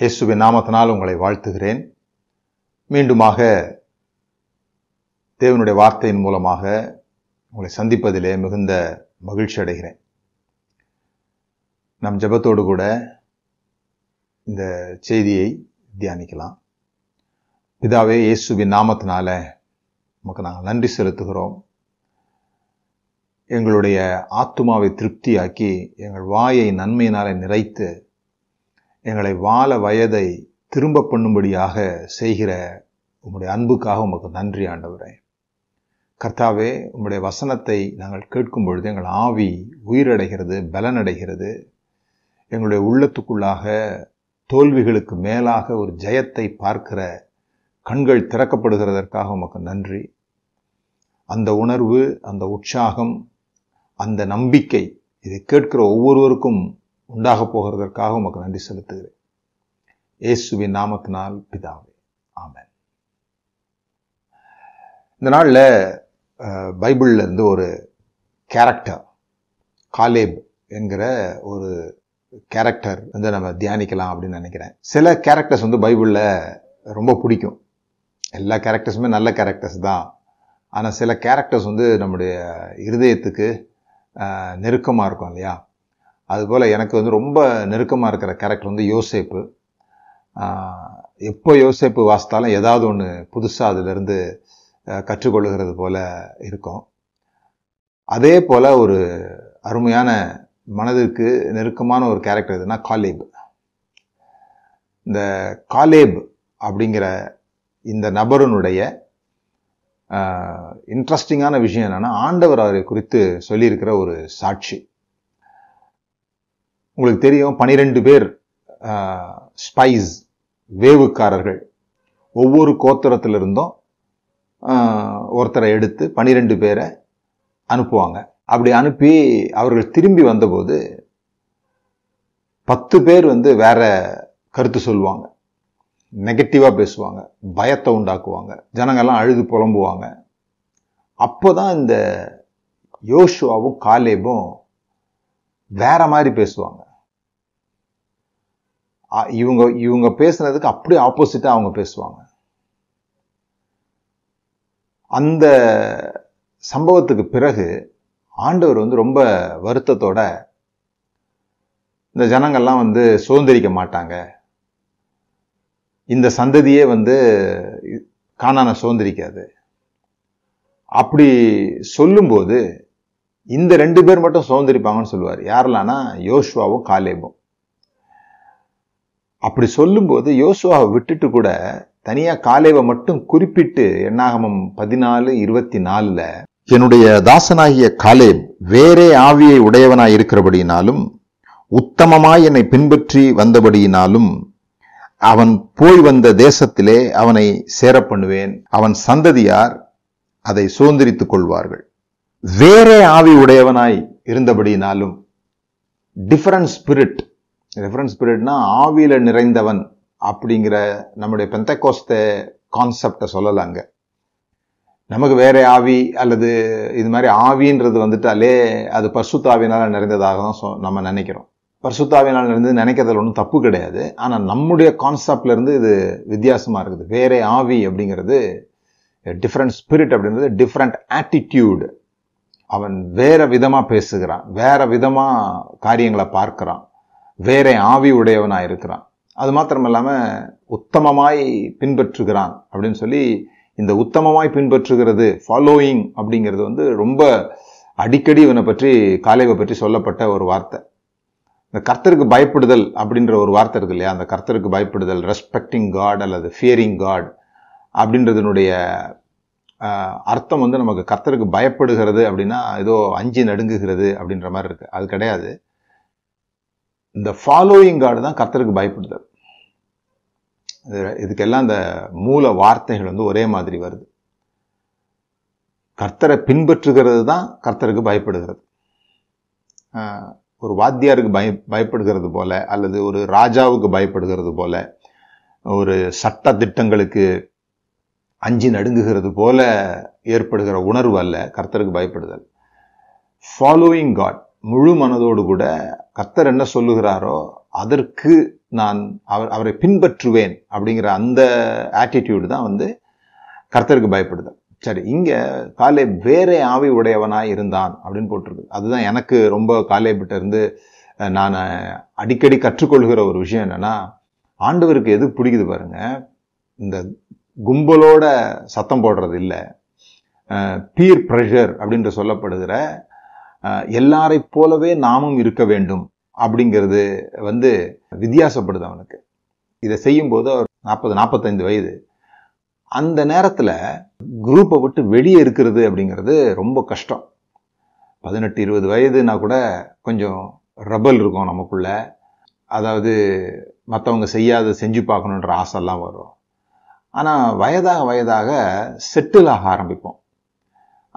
இயேசுவின் நாமத்தினால் உங்களை வாழ்த்துகிறேன். மீண்டுமாக தேவனுடைய வார்த்தையின் மூலமாக உங்களை சந்திப்பதிலே மிகுந்த மகிழ்ச்சி அடைகிறேன். நம் ஜெபத்தோடு கூட இந்த செய்தியை தியானிக்கலாம். பிதாவே, இயேசுவின் நாமத்தினால நமக்கு நாங்கள் நன்றி செலுத்துகிறோம். எங்களுடைய ஆத்துமாவை திருப்தியாக்கி, எங்கள் வாயை நன்மையினாலே நிறைத்து, எங்களை வாழ வயதை திரும்ப பண்ணும்படியாக செய்கிற உம்முடைய அன்புக்காக உமக்கு நன்றி ஆண்டவரே. கர்த்தாவே, உம்முடைய வசனத்தை நாங்கள் கேட்கும் பொழுது எங்கள் ஆவி உயிரடைகிறது, பலனடைகிறது. எங்களுடைய உள்ளத்துக்குள்ளாக தோல்விகளுக்கு மேலாக ஒரு ஜெயத்தை பார்க்கிற கண்கள் திறக்கப்படுகிறதற்காக உமக்கு நன்றி. அந்த உணர்வு, அந்த உற்சாகம், அந்த நம்பிக்கை இதை கேட்கிற ஒவ்வொருவருக்கும் உண்டாக போகிறதற்காக உமக்கு நன்றி செலுத்துகிறேன். இயேசுவின் நாமத்தினால் பிதாவே, ஆமென். இந்த நாளில் பைபிளில் இருந்து ஒரு கேரக்டர், காலேப் என்கிற ஒரு கேரக்டர் வந்து நம்ம தியானிக்கலாம் அப்படின்னு நினைக்கிறேன். சில கேரக்டர்ஸ் வந்து பைபிளில் ரொம்ப பிடிக்கும். எல்லா கேரக்டர்ஸுமே நல்ல கேரக்டர்ஸ் தான். ஆனால் சில கேரக்டர்ஸ் வந்து நம்முடைய இருதயத்துக்கு நெருக்கமாக இருக்கும் இல்லையா? அதுபோல் எனக்கு வந்து ரொம்ப நெருக்கமாக இருக்கிற கேரக்டர் வந்து யோசேப்பு. எப்போ யோசேப்பு வாசித்தாலும் ஏதாவது ஒன்று புதுசாக அதிலிருந்து கற்றுக்கொள்ளுகிறது போல் இருக்கும். அதே போல் ஒரு அருமையான மனதிற்கு நெருக்கமான ஒரு கேரக்டர் எதுனா காலேப். இந்த காலேப் அப்படிங்கிற இந்த நபருனுடைய இன்ட்ரெஸ்டிங்கான விஷயம் என்னென்னா, ஆண்டவர் அவரை குறித்து சொல்லியிருக்கிற ஒரு சாட்சி. உங்களுக்கு தெரியும், 12 பேர் ஸ்பைஸ், வேவுக்காரர்கள், ஒவ்வொரு கோத்திரத்திலிருந்தும் ஒருத்தரை எடுத்து 12 பேரை அனுப்புவாங்க. அப்படி அனுப்பி அவர்கள் திரும்பி வந்தபோது 10 பேர் வந்து வேற கருத்து சொல்லுவாங்க, நெகட்டிவாக பேசுவாங்க, பயத்தை உண்டாக்குவாங்க, ஜனங்கள்லாம் அழுது புலம்புவாங்க. அப்போ தான் இந்த யோசுவாவும் காலேபும் வேற மாதிரி பேசுவாங்க. இவங்க பேசுனதுக்கு அப்படியே ஆப்போசிட்டாக அவங்க பேசுவாங்க. அந்த சம்பவத்துக்கு பிறகு ஆண்டவர் வந்து ரொம்ப வருத்தத்தோட, இந்த ஜனங்கள்லாம் வந்து சுதந்திரிக்க மாட்டாங்க, இந்த சந்ததியே வந்து கானானை சுதந்திரிக்காது அப்படி சொல்லும்போது இந்த 2 பேர் மட்டும் சுதந்திரிப்பாங்கன்னு சொல்லுவார். யாரெல்லாம்னா யோசுவாவும் காலேபும். அப்படி சொல்லும்போது யோசுவாவை விட்டுட்டு கூட தனியாக காலேவை மட்டும் குறிப்பிட்டு என்னாகமம் 14:24 என்னுடைய தாசனாகிய காலேப் வேறே ஆவியை உடையவனாய் இருக்கிறபடியினாலும் உத்தமமாய் என்னை பின்பற்றி வந்தபடியினாலும் அவன் போய் வந்த தேசத்திலே அவனை சேர பண்ணுவேன், அவன் சந்ததியார் அதை சுதந்திரித்துக் கொள்வார்கள். வேறே ஆவி உடையவனாய் இருந்தபடினாலும், டிஃபரன்ஸ் ஸ்பிரிட்னா ஆவியில நிறைந்தவன் அப்படிங்கிற நம்முடைய பெந்தக்கோஸ்தே கான்செப்டை சொல்லலாங்க. நமக்கு வேற ஆவி அல்லது இது மாதிரி ஆவின்றது வந்துட்டாலே அது பரிசுத்தாவினால் நிறைந்ததாக தான் நம்ம நினைக்கிறோம். பரிசுத்தாவினால் இருந்து நினைக்கிறதுல ஒன்றும் தப்பு கிடையாது. ஆனால் நம்முடைய கான்செப்ட்ல இருந்து இது வித்தியாசமாக இருக்குது. வேற ஆவி அப்படிங்கிறது டிஃப்ரெண்ட் ஸ்பிரிட், அப்படிங்கிறது டிஃப்ரெண்ட் ஆட்டிடியூடு. அவன் வேற விதமாக பேசுகிறான், வேற விதமாக காரியங்களை பார்க்குறான், வேற ஆவி உடையவனாக இருக்கிறான். அது மாத்திரம் இல்லாமல் உத்தமமாய் பின்பற்றுகிறான் அப்படின்னு சொல்லி, இந்த உத்தமமாய் பின்பற்றுகிறது, ஃபாலோயிங் அப்படிங்கிறது வந்து ரொம்ப அடிக்கடி இவனை பற்றி, காலேவை பற்றி சொல்லப்பட்ட ஒரு வார்த்தை. இந்த கர்த்தருக்கு பயப்படுதல் அப்படின்ற ஒரு வார்த்தை இருக்கு இல்லையா? அந்த கர்த்தருக்கு பயப்படுதல், ரெஸ்பெக்டிங் காட் அல்லது ஃபியரிங் காட் அப்படின்றதுனுடைய அர்த்தம் வந்து நமக்கு கர்த்தருக்கு பயப்படுகிறது அப்படின்னா ஏதோ அஞ்சி நடுங்குகிறது அப்படின்ற மாதிரி இருக்குது. அது கிடையாது. இந்த ஃபாலோயிங் காடு தான் கர்த்தருக்கு பயப்படுதல். இதுக்கெல்லாம் இந்த மூல வார்த்தைகள் வந்து ஒரே மாதிரி வருது. கர்த்தரை பின்பற்றுகிறது தான் கர்த்தருக்கு பயப்படுகிறது. ஒரு வாத்தியாருக்கு பயப்படுகிறது போல, அல்லது ஒரு ராஜாவுக்கு பயப்படுகிறது போல, ஒரு சட்ட திட்டங்களுக்கு அஞ்சி நடுங்குகிறது போல ஏற்படுகிற உணர்வு அல்ல கர்த்தருக்கு பயப்படுதல். ஃபாலோயிங் காட், முழு மனதோடு கூட கர்த்தர் என்ன சொல்லுகிறாரோ அதற்கு நான் அவரை பின்பற்றுவேன் அப்படிங்கிற அந்த ஆட்டிடியூடு தான் வந்து கர்த்தருக்கு பயப்படுது. சரி, இங்கே காலேப் வேறே ஆவி உடையவனாக இருந்தான் அப்படின்னு போட்டிருக்கு. அதுதான் எனக்கு ரொம்ப காலேப்கிட்ட இருந்து நான் அடிக்கடி கற்றுக்கொள்கிற ஒரு விஷயம் என்னென்னா, ஆண்டவருக்கு எது பிடிக்குது பாருங்க, இந்த கும்பலோட சத்தம் போடுறது இல்லை, பீர் ப்ரெஷர் அப்படின்ற சொல்லப்படுகிற எல்லாரை போலவே நாமும் இருக்க வேண்டும் அப்படிங்கிறது வந்து வித்தியாசப்படுது அவனுக்கு. இதை செய்யும்போது அவர் 40-45 வயது, அந்த நேரத்தில் குரூப்பை விட்டு வெளியே இருக்கிறது அப்படிங்கிறது ரொம்ப கஷ்டம். 18-20 வயதுனா கூட கொஞ்சம் ரபல் இருக்கும் நமக்குள்ள, அதாவது மற்றவங்க செய்யாத செஞ்சு பார்க்கணுன்ற ஆசைலாம் வரும். ஆனால் வயதாக செட்டில் ஆக ஆரம்பிப்போம்.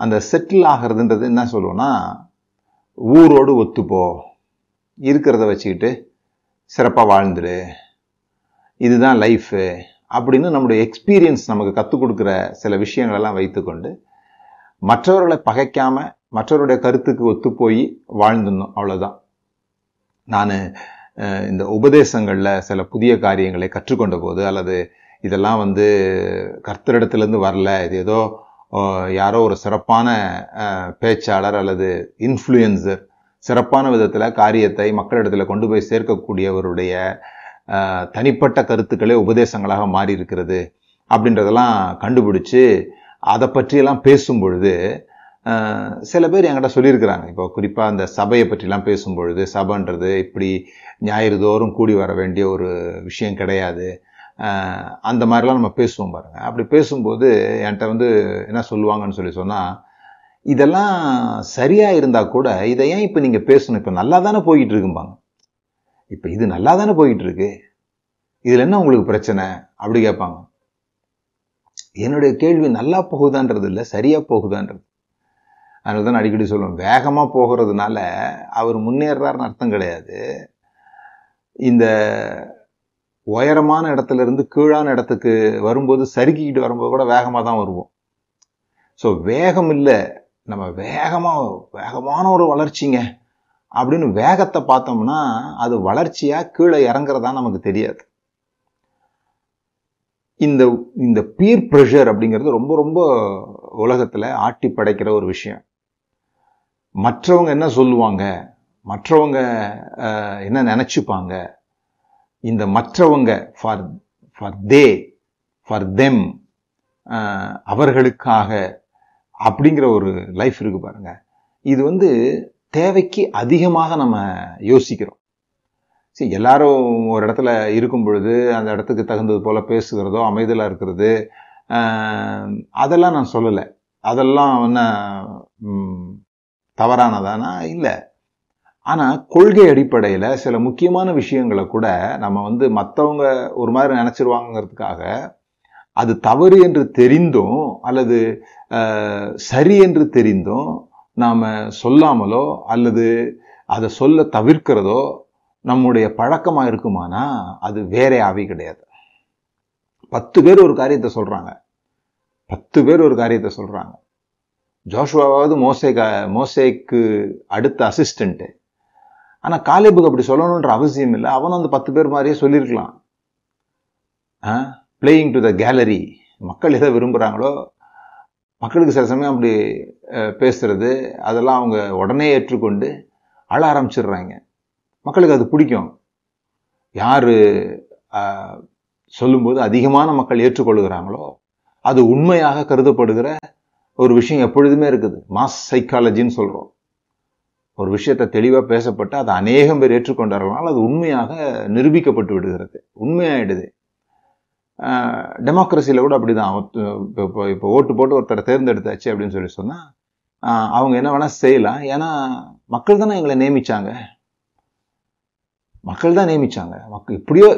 அந்த செட்டில் ஆகிறதுன்றது என்ன சொல்லுவோன்னா, ஊரோடு ஒத்துப்போ, இருக்கிறத வச்சுக்கிட்டு சிறப்பாக வாழ்ந்துரு, இதுதான் லைஃபு அப்படின்னு நம்முடைய எக்ஸ்பீரியன்ஸ் நமக்கு கற்றுக் கொடுக்குற சில விஷயங்களெல்லாம் வைத்துக்கொண்டு மற்றவர்களை பகைக்காமல் மற்றவருடைய கருத்துக்கு ஒத்துப்போய் வாழ்ந்துடணும், அவ்வளோதான். நான் இந்த உபதேசங்களில் சில புதிய காரியங்களை கற்றுக்கொண்ட போது, அல்லது இதெல்லாம் வந்து கர்த்தரிடத்துலேருந்து வரல, இது ஏதோ யாரோ ஒரு சிறப்பான பேச்சாளர் அல்லது இன்ஃப்ளூயன்சர் சிறப்பான விதத்தில் காரியத்தை மக்களிடத்தில் கொண்டு போய் சேர்க்கக்கூடியவருடைய தனிப்பட்ட கருத்துக்களே உபதேசங்களாக மாறி இருக்கிறது அப்படின்றதெல்லாம் கண்டுபிடிச்சி அதை பற்றியெல்லாம் பேசும் பொழுது சில பேர் என்கிட்ட சொல்லியிருக்கிறாங்க. இப்போ குறிப்பாக அந்த சபையை பற்றிலாம் பேசும்பொழுது, சபைன்றது இப்படி ஞாயிறு தோறும் கூடி வர வேண்டிய ஒரு விஷயம் கிடையாது, அந்த மாதிரிலாம் நம்ம பேசுவோம் பாருங்கள். அப்படி பேசும்போது என்கிட்ட வந்து என்ன சொல்லுவாங்கன்னு சொன்னால், இதெல்லாம் சரியாக இருந்தால் கூட இதை ஏன் இப்போ நீங்கள் பேசணும், இப்போ நல்லா தானே போய்கிட்டு இருக்கும்பாங்க, இப்போ இது நல்லா தானே போய்கிட்டு இருக்கு, இதில் என்ன உங்களுக்கு பிரச்சனை அப்படி கேட்பாங்க. என்னுடைய கேள்வி நல்லா போகுதான்றது இல்லை, சரியாக போகுதான்றது. அதனால தான் அடிக்கடி சொல்லுவோம், வேகமாக போகிறதுனால அவர் முன்னேறாருன்னு அர்த்தம் கிடையாது. இந்த உயரமான இடத்துலேருந்து கீழான இடத்துக்கு வரும்போது சறுக்கிக்கிட்டு வரும்போது கூட வேகமாக தான் வருவோம். ஸோ வேகம் இல்லை, நம்ம வேகமான ஒரு வளர்ச்சிங்க அப்படின்னு வேகத்தை பார்த்தோம்னா அது வளர்ச்சியாக கீழே இறங்குறதா நமக்கு தெரியாது. இந்த இந்த பீர் ப்ரெஷர் அப்படிங்கிறது ரொம்ப ரொம்ப உலகத்தில் ஆட்டி படைக்கிற ஒரு விஷயம். மற்றவங்க என்ன சொல்லுவாங்க, மற்றவங்க என்ன நினச்சிப்பாங்க, இந்த மற்றவங்க ஃபார் தெம் அவர்களுக்காக அப்படிங்கிற ஒரு லைஃப் இருக்குது பாருங்க. இது வந்து தேவைக்கு அதிகமாக நம்ம யோசிக்கிறோம். சரி, எல்லாரும் ஒரு இடத்துல இருக்கும் பொழுது அந்த இடத்துக்கு தகுந்தது போல் பேசுகிறதோ அமைதலாக இருக்கிறது அதெல்லாம் நான் சொல்லலை. அதெல்லாம் என்ன தவறானதானா? இல்லை. ஆனால் கொள்கை அடிப்படையில் சில முக்கியமான விஷயங்களை கூட நம்ம வந்து மற்றவங்க ஒரு மாதிரி நினச்சிருவாங்கிறதுக்காக, அது தவறு என்று தெரிந்தும் அல்லது சரி என்று தெரிந்தும் நாம் சொல்லாமலோ அல்லது அதை சொல்ல தவிர்க்கிறதோ நம்முடைய பழக்கமாக இருக்குமானா அது வேற ஆவி கிடையாது. 10 பேர் ஒரு காரியத்தை சொல்கிறாங்க. ஜோஷுவாவது மோசேக்கு அடுத்த அசிஸ்டண்ட்டு. ஆனால் காலேபுக்கு அப்படி சொல்லணுன்ற அவசியம் இல்லை. அவனும் அந்த 10 பேர் மாதிரியே சொல்லியிருக்கலாம். பிளேயிங் டு த கேலரி, மக்கள் எதை விரும்புகிறாங்களோ மக்களுக்கு சில சமயம் அப்படி பேசுறது, அதெல்லாம் அவங்க உடனே ஏற்றுக்கொண்டு அழ ஆரம்பிச்சிடுறாங்க. மக்களுக்கு அது பிடிக்கும். யார் சொல்லும்போது அதிகமான மக்கள் ஏற்றுக்கொள்கிறாங்களோ அது உண்மையாக கருதப்படுகிற ஒரு விஷயம் எப்பொழுதுமே இருக்குது. மாஸ் சைக்காலஜின்னு சொல்கிறோம். ஒரு விஷயத்தை தெளிவாக பேசப்பட்டு அதை அநேகம் பேர் ஏற்றுக்கொண்டார்களால் அது உண்மையாக நிரூபிக்கப்பட்டு விடுகிறது, உண்மையாகிடுது. டெமோக்ரஸியில் கூட அப்படி தான். இப்போ ஓட்டு போட்டு ஒருத்தரை தேர்ந்தெடுத்தாச்சு அப்படின்னு சொன்னால் அவங்க என்ன வேணால் செய்யலாம். ஏன்னா மக்கள் தானே எங்களை நியமித்தாங்க, இப்படியோ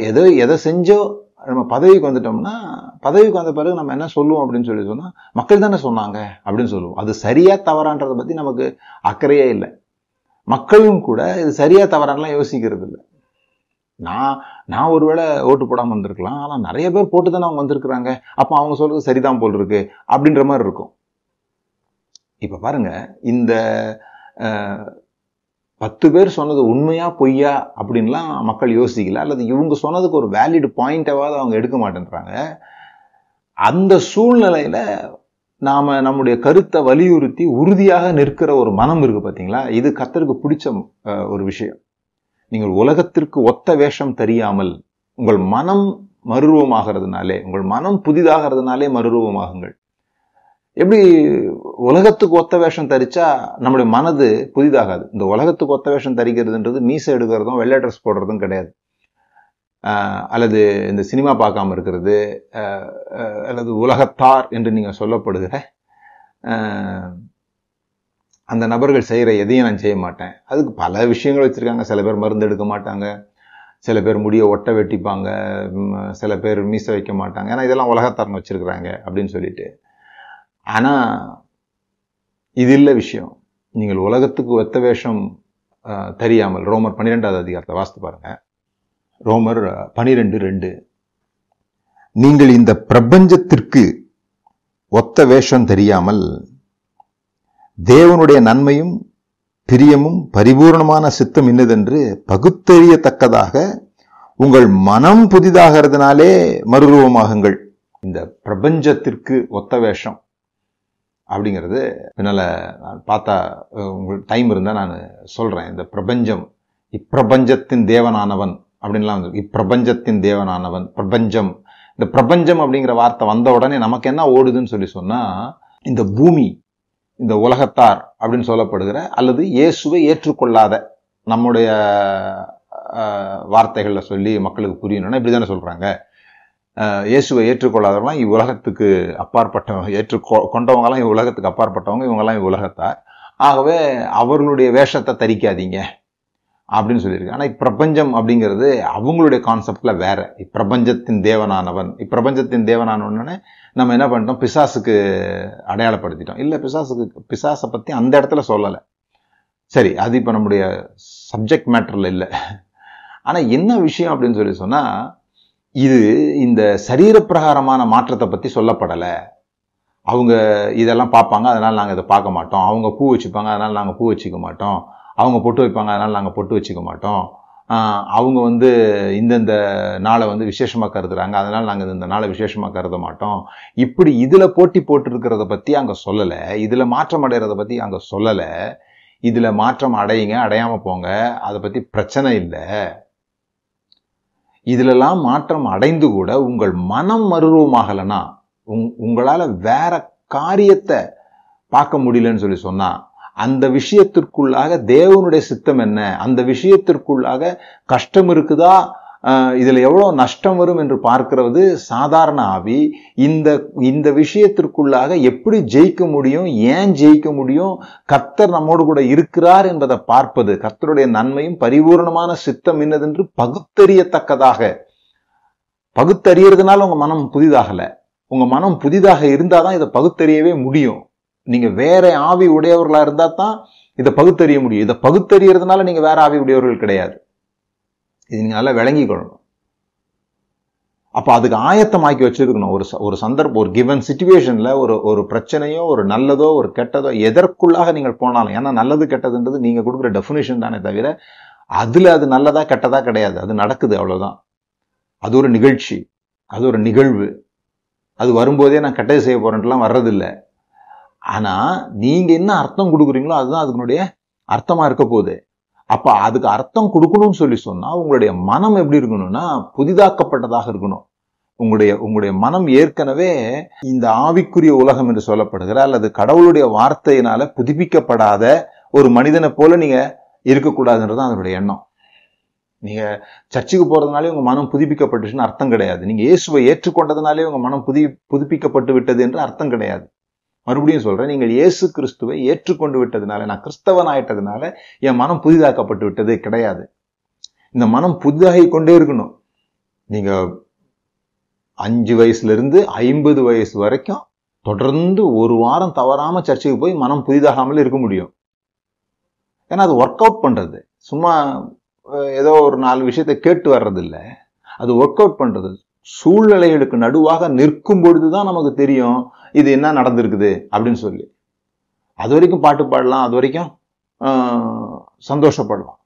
எதை செஞ்சோ நம்ம பதவிக்கு வந்துட்டோம்னா, பதவிக்கு வந்த பிறகு நம்ம என்ன சொல்லுவோம் அப்படின்னு சொன்னால், மக்கள் தானே சொன்னாங்க அப்படின்னு சொல்லுவோம். அது சரியாக தவறான்றதை பற்றி நமக்கு அக்கறையே இல்லை. மக்களும் கூட இது சரியாக தவறானலாம் யோசிக்கிறது இல்லை. நான் ஒருவேளை ஓட்டு போடாமல் வந்திருக்கலாம், ஆனால் நிறைய பேர் போட்டு தானே அவங்க வந்திருக்கிறாங்க, அப்போ அவங்க சொல்கிறது சரிதான் போல் இருக்கு அப்படின்ற மாதிரி இருக்கும். இப்போ பாருங்கள், இந்த 10 பேர் சொன்னது உண்மையா பொய்யா அப்படின்லாம் மக்கள் யோசிக்கல, அல்லது இவங்க சொன்னதுக்கு ஒரு வேலிட் பாயிண்டாவது அவங்க எடுக்க மாட்டேன்றாங்க. அந்த சூழ்நிலையில நாம நம்முடைய கருத்தை வலியுறுத்தி உறுதியாக நிற்கிற ஒரு மனம் இருக்கு பார்த்தீங்களா, இது கர்த்தருக்கு பிடிச்ச ஒரு விஷயம். நீங்கள் உலகத்திற்கு ஒத்த வேஷம் தெரியாமல் உங்கள் மனம் மறுரூபமாகிறதுனாலே, உங்கள் மனம் புதிதாகிறதுனாலே மறுரூபமாகுங்கள். எப்படி உலகத்துக்கு ஒத்த வேஷம் தரிச்சா நம்முடைய மனது புதிதாகாது. இந்த உலகத்துக்கு ஒத்த வேஷம் தரிக்கிறதுன்றது மீசை எடுக்கிறதும் வெள்ளை ட்ரெஸ் போடுறதும் கிடையாது, அல்லது இந்த சினிமா பார்க்காம இருக்கிறது, அல்லது உலகத்தார் என்று நீங்கள் சொல்லப்படுகிற அந்த நபர்கள் செய்கிற எதையும் நான் செய்ய மாட்டேன். அதுக்கு பல விஷயங்கள் வச்சுருக்காங்க. சில பேர் மருந்து எடுக்க மாட்டாங்க, சில பேர் முடியை ஒட்ட வெட்டிப்பாங்க, சில பேர் மீசை வைக்க மாட்டாங்க, ஏன்னா இதெல்லாம் உலகத்தாரன் வச்சுருக்குறாங்க அப்படின்னு சொல்லிட்டு. ஆனால் இது இல்லை விஷயம். நீங்கள் உலகத்துக்கு ஒத்த வேஷம் தெரியாமல், ரோமர் 12வது அதிகாரத்தை வாசித்து பாருங்கள். ரோமர் 12:2, நீங்கள் இந்த பிரபஞ்சத்திற்கு ஒத்த வேஷம் தெரியாமல் தேவனுடைய நன்மையும் பிரியமும் பரிபூர்ணமான சித்தம் இன்னதென்று பகுத்தறியத்தக்கதாக உங்கள் மனம் புதிதாகிறதுனாலே மறுரூபமாகுங்கள். இந்த பிரபஞ்சத்திற்கு ஒத்த வேஷம் அப்படிங்கிறது என்னால் பார்த்தா உங்களுக்கு டைம் இருந்தால் நான் சொல்கிறேன். இந்த பிரபஞ்சம், இப்பிரபஞ்சத்தின் தேவனானவன் அப்படின்லாம் வந்து, இப்பிரபஞ்சத்தின் தேவனானவன், பிரபஞ்சம். இந்த பிரபஞ்சம் அப்படிங்கிற வார்த்தை வந்த உடனே நமக்கு என்ன ஓடுதுன்னு சொல்லி சொன்னால், இந்த பூமி, இந்த உலகத்தார் அப்படின்னு சொல்லப்படுகிற, அல்லது இயேசுவை ஏற்றுக்கொள்ளாத, நம்முடைய வார்த்தைகளில் சொல்லி மக்களுக்கு புரியணும்னா இப்படி தானே சொல்கிறாங்க, இயேசுவை ஏற்றுக்கொள்ளாதவங்களாம் இவ்வுலகத்துக்கு அப்பாற்பட்டவங்க, கொண்டவங்களாம் இவ்வுலகத்துக்கு அப்பாற்பட்டவங்க, இவங்கெல்லாம் இவ்வுலகத்தார், ஆகவே அவர்களுடைய வேஷத்தை தரிக்காதீங்க அப்படின்னு சொல்லியிருக்கு. ஆனால் இப்பிரபஞ்சம் அப்படிங்கிறது அவங்களுடைய கான்செப்டில் வேறு. இப்பிரபஞ்சத்தின் தேவனானவன், இப்பிரபஞ்சத்தின் தேவனானவன்னு நம்ம என்ன பண்ணிட்டோம், பிசாசுக்கு அடையாளப்படுத்திட்டோம். இல்லை, பிசாசை பற்றி அந்த இடத்துல சொல்லலை, சரி, அது இப்போ நம்முடைய சப்ஜெக்ட் மேட்டரில் இல்லை. ஆனால் என்ன விஷயம் அப்படின்னு சொல்லி சொன்னால், இது இந்த சரீரப்பிரகாரமான மாற்றத்தை பற்றி சொல்லப்படலை. அவங்க இதெல்லாம் பார்ப்பாங்க, அதனால் நாங்கள் இதை பார்க்க மாட்டோம். அவங்க பூ வச்சுப்பாங்க, அதனால் நாங்கள் பூ வச்சுக்க மாட்டோம். அவங்க பொட்டு வைப்பாங்க, அதனால் நாங்கள் பொட்டு வச்சுக்க மாட்டோம். அவங்க வந்து இந்தந்த நாளை வந்து விசேஷமாக கருதுகிறாங்க, அதனால் நாங்கள் இந்த நாளை விசேஷமாக கருத மாட்டோம். இப்படி இதில் போட்டி போட்டிருக்கிறத பற்றி அங்கே சொல்லலை, இதில் மாற்றம் அடைகிறத பற்றி அங்கே சொல்லலை. இதில் மாற்றம் அடையுங்க, அடையாமல் போங்க, அதை பற்றி பிரச்சனை இல்லை. இதிலெல்லாம் மாற்றம் அடைந்து கூட உங்கள் மனம் மறுரூபமாகலைன்னா, உங்களால் வேற காரியத்தை பார்க்க முடியலன்னு சொல்லி சொன்னால், அந்த விஷயத்திற்குள்ளாக தேவனுடைய சித்தம் என்ன, அந்த விஷயத்திற்குள்ளாக கஷ்டம் இருக்குதா, இதில் எவ்வளோ நஷ்டம் வரும் என்று பார்க்கிறது சாதாரண ஆவி. இந்த விஷயத்திற்குள்ளாக எப்படி ஜெயிக்க முடியும், ஏன் ஜெயிக்க முடியும், கர்த்தர் நம்மோடு கூட இருக்கிறார் என்பதை பார்ப்பது, கர்த்தருடைய நன்மையும் பரிபூர்ணமான சித்தம் என்னதென்று பகுத்தறியத்தக்கதாக. பகுத்தறியறதுனால உங்கள் மனம் புதிதாகலை. உங்கள் மனம் புதிதாக இருந்தால் தான் இதை பகுத்தறியவே முடியும். நீங்கள் வேற ஆவி உடையவர்களாக இருந்தால் தான் இதை பகுத்தறிய முடியும். இதை பகுத்தறியறதுனால நீங்கள் வேற ஆவி உடையவர்கள் கிடையாது. இது நீங்கள் நல்லா விளங்கிக்கொள்ளணும். அப்போ அதுக்கு ஆயத்தமாக்கி வச்சுருக்கணும். ஒரு சந்தர்ப்பம், ஒரு கிவன் சிச்சுவேஷனில், ஒரு பிரச்சனையோ, ஒரு நல்லதோ ஒரு கெட்டதோ, எதற்குள்ளாக நீங்கள் போனாலும், ஏன்னா நல்லது கெட்டதுன்றது நீங்கள் கொடுக்குற டெஃபினேஷன் தானே தவிர அதில் அது நல்லதாக கெட்டதாக கிடையாது. அது நடக்குது, அவ்வளோதான். அது ஒரு நிகழ்ச்சி, அது ஒரு நிகழ்வு. அது வரும்போதே நான் கெட்டது செய்ய போகிறேன்ட்டுலாம் வர்றதில்லை. ஆனால் நீங்கள் என்ன அர்த்தம் கொடுக்குறீங்களோ அதுதான் அதுக்குடைய அர்த்தமாக இருக்க போகுது. அப்போ அதுக்கு அர்த்தம் கொடுக்கணும்னு சொல்லி சொன்னால் உங்களுடைய மனம் எப்படி இருக்கணும்னா புதிதாக்கப்பட்டதாக இருக்கணும். உங்களுடைய மனம் ஏற்கனவே இந்த ஆவிக்குரிய உலகம் என்று சொல்லப்படுகிற, அல்லது கடவுளுடைய வார்த்தையினால புதுப்பிக்கப்படாத ஒரு மனிதனை போல நீங்கள் இருக்கக்கூடாதுன்றதான் அதனுடைய எண்ணம். நீங்கள் சர்ச்சுக்கு போகிறதுனாலே உங்கள் மனம் புதுப்பிக்கப்பட்டுச்சுன்னு அர்த்தம் கிடையாது. நீங்கள் இயேசுவை ஏற்றுக்கொண்டதுனாலே உங்கள் மனம் புதுப்பிக்கப்பட்டு விட்டது என்று அர்த்தம் கிடையாது. மறுபடியும் சொல்கிறேன், நீங்கள் இயேசு கிறிஸ்துவை ஏற்றுக்கொண்டு விட்டதுனால, நான் கிறிஸ்தவன் ஆயிட்டதுனால என் மனம் புதிதாக்கப்பட்டு விட்டது கிடையாது. இந்த மனம் புதிதாகி கொண்டே இருக்கணும். நீங்கள் 5 வயசுலேருந்து 50 வயசு வரைக்கும் தொடர்ந்து ஒரு வாரம் தவறாமல் சர்ச்சுக்கு போய் மனம் புதிதாகாமல் இருக்க முடியும். ஏன்னா அது ஒர்க் அவுட் பண்ணுறது, சும்மா ஏதோ ஒரு 4 விஷயத்தை கேட்டு வர்றதில்ல, அது ஒர்க் அவுட் பண்ணுறது. சூழ்நிலைகளுக்கு நடுவாக நிற்கும் பொழுது தான் நமக்கு தெரியும் இது என்ன நடந்திருக்குது அப்படின்னு சொல்லி. அது வரைக்கும் பாட்டு பாடலாம், அது வரைக்கும் சந்தோஷப்படலாம்.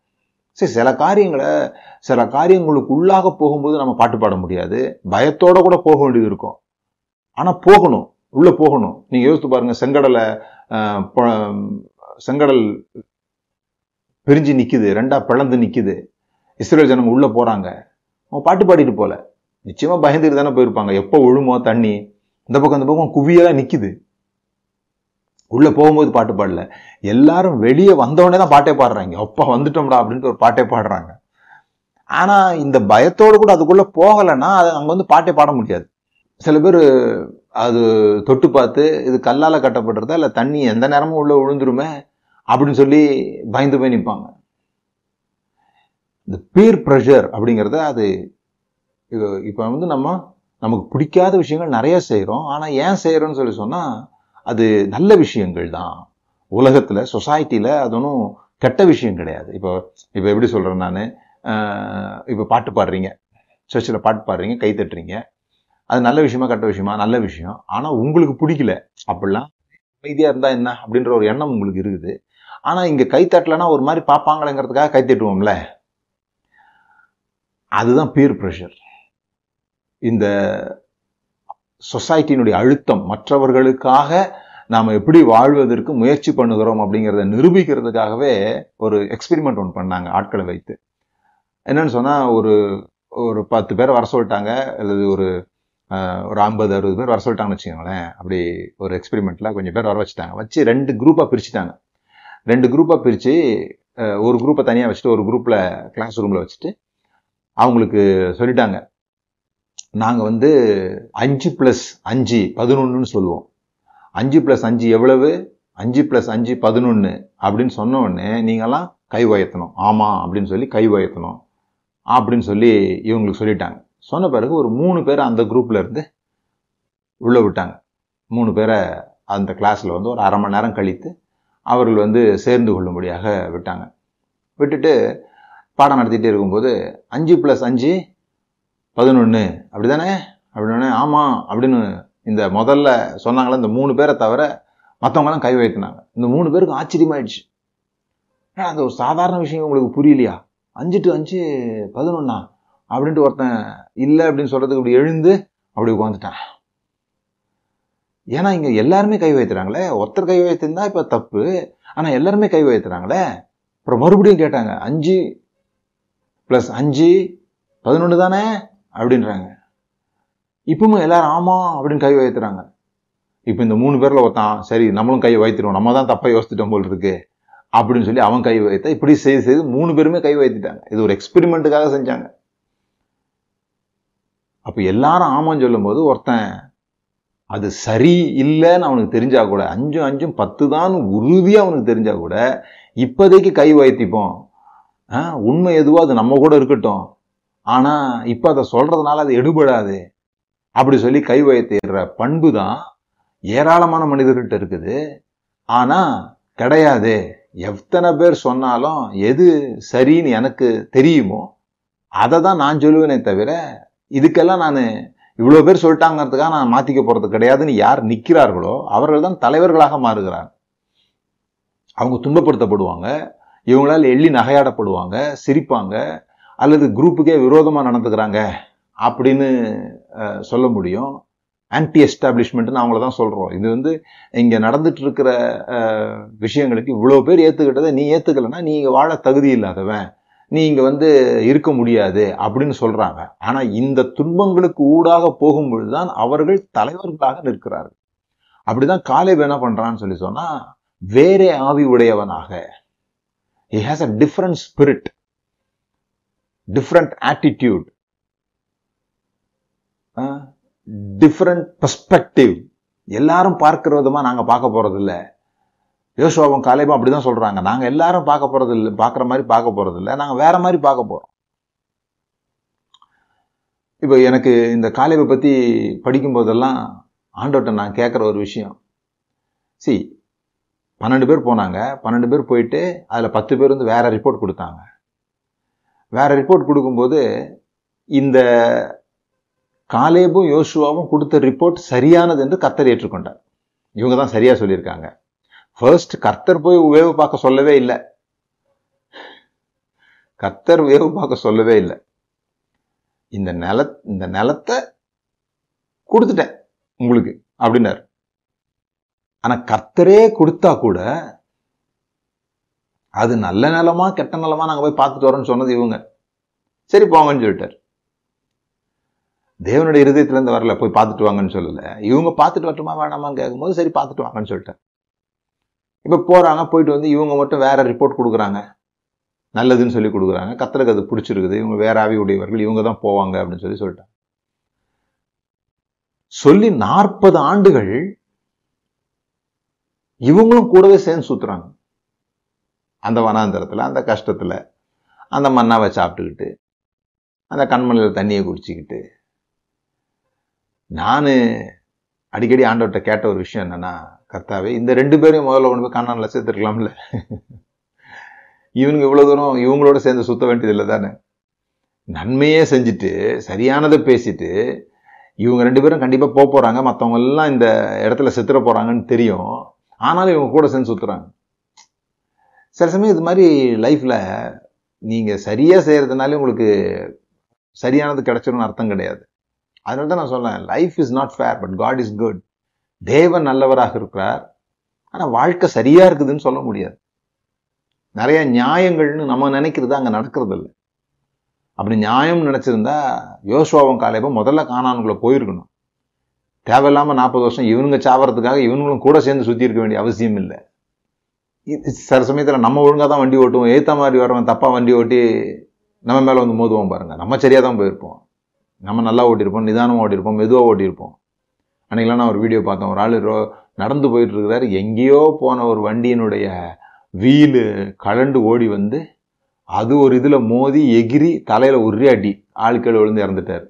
சரி, சில காரியங்களுக்கு உள்ளாக போகும்போது நம்ம பாட்டு பாட முடியாது, பயத்தோட கூட போக வேண்டியது இருக்கும். ஆனால் போகணும், உள்ளே போகணும். நீங்கள் யோசித்து பாருங்கள், செங்கடல் பிரிஞ்சு நிற்குது, ரெண்டா பிளந்து நிற்குது, இஸ்ரேல் ஜனங்க உள்ளே போகிறாங்க. அவன் பாட்டு பாடிட்டு போல, நிச்சயமாக பயந்துட்டு தானே போயிருப்பாங்க. எப்போ ஒழுமோ தண்ணி, இந்த பக்கம் குவியெல்லாம் நிற்குது, உள்ளே போகும்போது பாட்டு பாடல. எல்லாரும் வெளியே வந்தவொடனே தான் பாட்டே பாடுறாங்க, அப்பா வந்துட்டோம்டா அப்படின்ட்டு ஒரு பாட்டே பாடுறாங்க. ஆனால் இந்த பயத்தோடு கூட அதுக்குள்ளே போகலைன்னா அது அங்கே பாட்டே பாட முடியாது. சில பேர் அது தொட்டு பார்த்து இது கல்லால் கட்டப்படுறதா இல்லை தண்ணி எந்த நேரமும் உள்ளே விழுந்துருமே அப்படின்னு சொல்லி பயந்து போய் நிற்பாங்க. இந்த பீர் ப்ரெஷர் அப்படிங்கிறத அது இப்போ நமக்கு பிடிக்காத விஷயங்கள் நிறைய செய்கிறோம். ஆனால் ஏன் செய்கிறோன்னு சொன்னால் அது நல்ல விஷயங்கள் தான். உலகத்தில், சொசைட்டியில் அது ஒன்றும் கெட்ட விஷயம் கிடையாது. இப்போ எப்படி சொல்கிறேன், நான் இப்போ பாட்டு பாடுறீங்க, சர்ச்சில் பாட்டு பாடுறீங்க, கை தட்டுறீங்க, அது நல்ல விஷயமா கெட்ட விஷயமா? நல்ல விஷயம். ஆனால் உங்களுக்கு பிடிக்கல அப்படிலாம் அமைதியாக இருந்தால் என்ன அப்படின்ற ஒரு எண்ணம் உங்களுக்கு இருக்குது. ஆனால் இங்கே கை தட்டலைன்னா ஒரு மாதிரி பார்ப்பாங்களேங்கிறதுக்காக கை தட்டுவோம்ல, அதுதான் பீர் ப்ரெஷர். இந்த சொசைட்டியினுடைய அழுத்தம், மற்றவர்களுக்காக நாம் எப்படி வாழ்வதற்கு முயற்சி பண்ணுகிறோம் அப்படிங்கிறத நிரூபிக்கிறதுக்காகவே ஒரு எக்ஸ்பெரிமெண்ட் ஒன்று பண்ணாங்க ஆட்களை வைத்து. என்னன்னு சொன்னால், ஒரு 10 பேர் வர சொல்லிட்டாங்க, அல்லது ஒரு 50-60 பேர் வர சொல்லிட்டாங்கன்னு வச்சுக்கோங்களேன். அப்படி ஒரு எக்ஸ்பெரிமெண்ட்டில் கொஞ்சம் பேர் வர வச்சுட்டாங்க, வச்சு 2 குரூப்பாக பிரிச்சுட்டாங்க. 2 குரூப்பாக பிரித்து ஒரு குரூப்பை தனியாக வச்சுட்டு ஒரு குரூப்பில் கிளாஸ் ரூமில் வச்சுட்டு அவங்களுக்கு சொல்லிட்டாங்க, நாங்கள் 5+5 11ன்னு சொல்லுவோம். 5+5 எவ்வளவு? 5+5 11 அப்படின்னு சொன்ன உடனே நீங்கள்லாம் கை உயர்த்தணும், ஆமாம் அப்படின்னு சொல்லி கை உயர்த்தணும் அப்படின்னு சொல்லி இவங்களுக்கு சொல்லிட்டாங்க. சொன்ன பிறகு ஒரு 3 பேரை அந்த குரூப்பில் இருந்து உள்ளே விட்டாங்க. 3 பேரை அந்த கிளாஸில் ஒரு அரை மணி நேரம் கழித்து அவர்கள் சேர்ந்து கொள்ளும்படியாக விட்டாங்க. விட்டுட்டு பாடம் நடத்திட்டே இருக்கும்போது 5+5 11 அப்படி தானே அப்படின்னே ஆமாம் அப்படின்னு இந்த முதல்ல சொன்னாங்களே இந்த 3 பேரை தவிர மற்றவங்களாம் கை வைத்தினாங்க. இந்த 3 பேருக்கு ஆச்சரியமாயிடுச்சு, ஏன்னா அந்த ஒரு சாதாரண விஷயம் உங்களுக்கு புரியலையா? 5+5 11 அப்படின்ட்டு ஒருத்தன் இல்லை அப்படின்னு சொல்கிறதுக்கு இப்படி எழுந்து அப்படி உட்காந்துட்டான். ஏன்னா இங்கே எல்லாருமே கை வைத்துறாங்களே, ஒருத்தர் கை வைத்திருந்தா இப்போ தப்பு, ஆனால் எல்லாருமே கை வைத்துறாங்களே. அப்புறம் மறுபடியும் கேட்டாங்க, 5+5 11 தானே அப்படின்றாங்க. இப்பவும் எல்லாரும் ஆமாம் அப்படின்னு கை வைத்துறாங்க. இப்போ இந்த 3 பேரில் ஒருத்தான், சரி நம்மளும் கை வைத்துருவோம், நம்ம தான் தப்பாக யோசித்துட்டோம் போல் இருக்கு அப்படின்னு சொல்லி அவன் கை வைத்தா, இப்படி செய்து 3 பேருமே கை வைத்துட்டாங்க. இது ஒரு எக்ஸ்பெரிமெண்ட்டுக்காக செஞ்சாங்க. அப்போ எல்லாரும் ஆமான்னு சொல்லும்போது ஒருத்தன் அது சரி இல்லைன்னு அவனுக்கு தெரிஞ்சா கூட, 5+5 10 தான் உறுதியாக அவனுக்கு தெரிஞ்சா கூட, இப்போதைக்கு கை வைத்திப்போம், உண்மை எதுவோ அது நம்ம கூட இருக்கட்டும், ஆனால் இப்போ அதை சொல்கிறதுனால அது எடுபடாது அப்படி சொல்லி கை வைத்திடுற பண்பு தான் ஏராளமான மனிதர்கிட்ட இருக்குது. ஆனால் கிடையாது, எத்தனை பேர் சொன்னாலும் எது சரின்னு எனக்கு தெரியுமோ அதை தான் நான் சொல்லுவேனே தவிர, இதுக்கெல்லாம் நான் இவ்வளோ பேர் சொல்லிட்டாங்கிறதுக்காக நான் மாற்றிக்க போகிறது கிடையாதுன்னு யார் நிற்கிறார்களோ அவர்கள் தான் தலைவர்களாக மாறுகிறார். அவங்க துன்பப்படுத்தப்படுவாங்க, இவங்களால் எள்ளி நகையாடப்படுவாங்க, சிரிப்பாங்க, அல்லது குரூப்புக்கே விரோதமாக நடந்துக்கிறாங்க அப்படின்னு சொல்ல முடியும். ஆன்டி எஸ்டாப்ளிஷ்மெண்ட்டுன்னு அவங்கள தான் சொல்கிறோம். இது இங்கே நடந்துட்டு இருக்கிற விஷயங்களுக்கு இவ்வளோ பேர் ஏற்றுக்கிட்டதை நீ ஏற்றுக்கலைன்னா நீ இங்கே வாழ தகுதி இல்லாதவன், நீ இங்கே இருக்க முடியாது அப்படின்னு சொல்கிறாங்க. ஆனால் இந்த துன்பங்களுக்கு ஊடாக போகும்பொழுது தான் அவர்கள் தலைவர்களாக நிற்கிறார்கள். அப்படி தான் காலேப் என்ன பண்ணுறான்னு சொன்னால், வேறே ஆவி உடையவனாக, he has a different spirit, different attitude, different perspective. எல்லாரும் பார்க்கிற விதமா நாங்க பார்க்க போறது இல்லை. யோசுவாவும் காலேபும் அப்படிதான் சொல்றாங்க, நாங்க எல்லாரும் பார்க்க போறது இல்லை, பார்க்குற மாதிரி பார்க்க போறது இல்லை, நாங்க வேற மாதிரி பார்க்க போறோம். இப்போ எனக்கு இந்த காலேபை பத்தி படிக்கும் போதெல்லாம் ஆண்டவர்கிட்ட நான் கேட்குற ஒரு விஷயம், சரி 12 பேர் போனாங்க, 12 பேர் போயிட்டு அதில் 10 பேர் வேற ரிப்போர்ட் கொடுத்தாங்க. வேற ரிப்போர்ட் கொடுக்கும்போது இந்த காலேபும் யோசுவாவும் கொடுத்த ரிப்போர்ட் சரியானது என்று கர்த்தர் ஏற்றுக்கொண்டார். இவங்க தான் சரியாக சொல்லியிருக்காங்க. ஃபர்ஸ்ட் கர்த்தர் போய் உபயோக பார்க்க சொல்லவே இல்லை, கர்த்தர் வேவு பார்க்க சொல்லவே இல்லை. இந்த நிலத்தை கொடுத்துட்டேன் உங்களுக்கு அப்படின்னாரு. ஆனா கர்த்தரே கொடுத்தா கூட அது நல்ல நிலமா கெட்ட நிலமா நாங்க போய் பார்த்துட்டு வரோம்னு சொன்னது இவங்க. சரி போங்கன்னு சொல்லிட்டார். தேவனுடைய இருதயத்துல இருந்து வரல, போய் பார்த்துட்டு வாங்கன்னு சொல்லல. இவங்க பார்த்துட்டு வரட்டுமா வேணாமான்னு கேட்கும்போது சரி பார்த்துட்டு வாங்கன்னு சொல்லிட்டார். இப்ப போறாங்க, போயிட்டு வந்து இவங்க மட்டும் வேற ரிப்போர்ட் கொடுக்குறாங்க, நல்லதுன்னு சொல்லி கொடுக்குறாங்க. கர்த்தருக்கு அது பிடிச்சிருக்குது, இவங்க வேற ஆவி உடையவர்கள், இவங்க தான் போவாங்க அப்படின்னு சொல்லிட்டாங்க. சொல்லி 40 ஆண்டுகள் இவங்களும் கூடவே சேர்ந்து சுத்துறாங்க. அந்த வனாந்தரத்துல, அந்த கஷ்டத்துல, அந்த மண்ணாவை சாப்பிட்டுக்கிட்டு, அந்த கண்மலையில் தண்ணியை குடிச்சுக்கிட்டு. நான் அடிக்கடி ஆண்டவர்கிட்ட கேட்ட ஒரு விஷயம் என்னன்னா, கர்த்தாவே இந்த 2 பேரையும் முதல்ல கொண்டு போய் கண்ணானில் சேர்த்துருக்கலாம்ல, இவனுக்கு இவ்வளோ தூரம் இவங்களோட சேர்ந்து சுத்த வேண்டியது இல்லை தானே, நன்மையே செஞ்சுட்டு சரியானதை பேசிட்டு இவங்க 2 பேரும் கண்டிப்பாக போக போகிறாங்க, மற்றவங்க எல்லாம் இந்த இடத்துல செத்துற போகிறாங்கன்னு தெரியும், ஆனாலும் இவங்க கூட சேர்ந்து சுற்றுறாங்க. சில சமயம் இது மாதிரி லைஃப்பில் நீங்கள் சரியாக செய்கிறதுனாலே உங்களுக்கு சரியானது கிடைச்சிடும்னு அர்த்தம் கிடையாது. அதனால தான் நான் சொல்கிறேன், life is not fair but God is good. தேவன் நல்லவராக இருக்கிறார், ஆனால் வாழ்க்கை சரியாக இருக்குதுன்னு சொல்ல முடியாது. நிறைய நியாயங்கள்னு நம்ம நினைக்கிறது அங்கே நடக்கிறதில்ல. அப்படி நியாயம் நினச்சிருந்தா யோசுவாவும் காலேபும் முதல்ல கானானுக்குள்ளே போயிருக்கணும். தேவையில்லாமல் 40 வருஷம் இவனுங்க சாவறதுக்காக இவனுங்களும் கூட சேர்ந்து சுற்றி இருக்க வேண்டிய அவசியம் இல்லை. சில சமயத்தில் நம்ம ஒழுங்காக தான் வண்டி ஓட்டுவோம், ஏற்ற மாதிரி வரவன் தப்பாக வண்டி ஓட்டி நம்ம மேலே வந்து மோதுவோம் பாருங்கள். நம்ம சரியாக தான் போயிருப்போம், நம்ம நல்லா ஓட்டியிருப்போம், நிதானமாக ஓட்டியிருப்போம், மெதுவாக ஓட்டியிருப்போம். அன்றைக்கெலாம் நான் ஒரு வீடியோ பார்த்தேன், ஒரு ஆள் நடந்து போயிட்டுருக்கிறாரு, எங்கேயோ போன ஒரு வண்டியினுடைய வீலு கலண்டு ஓடி வந்து அது ஒரு இதில் மோதி எகிரி தலையில் ஒரே அடி, ஆளுக்கீழ விழுந்து இறந்துட்டார்.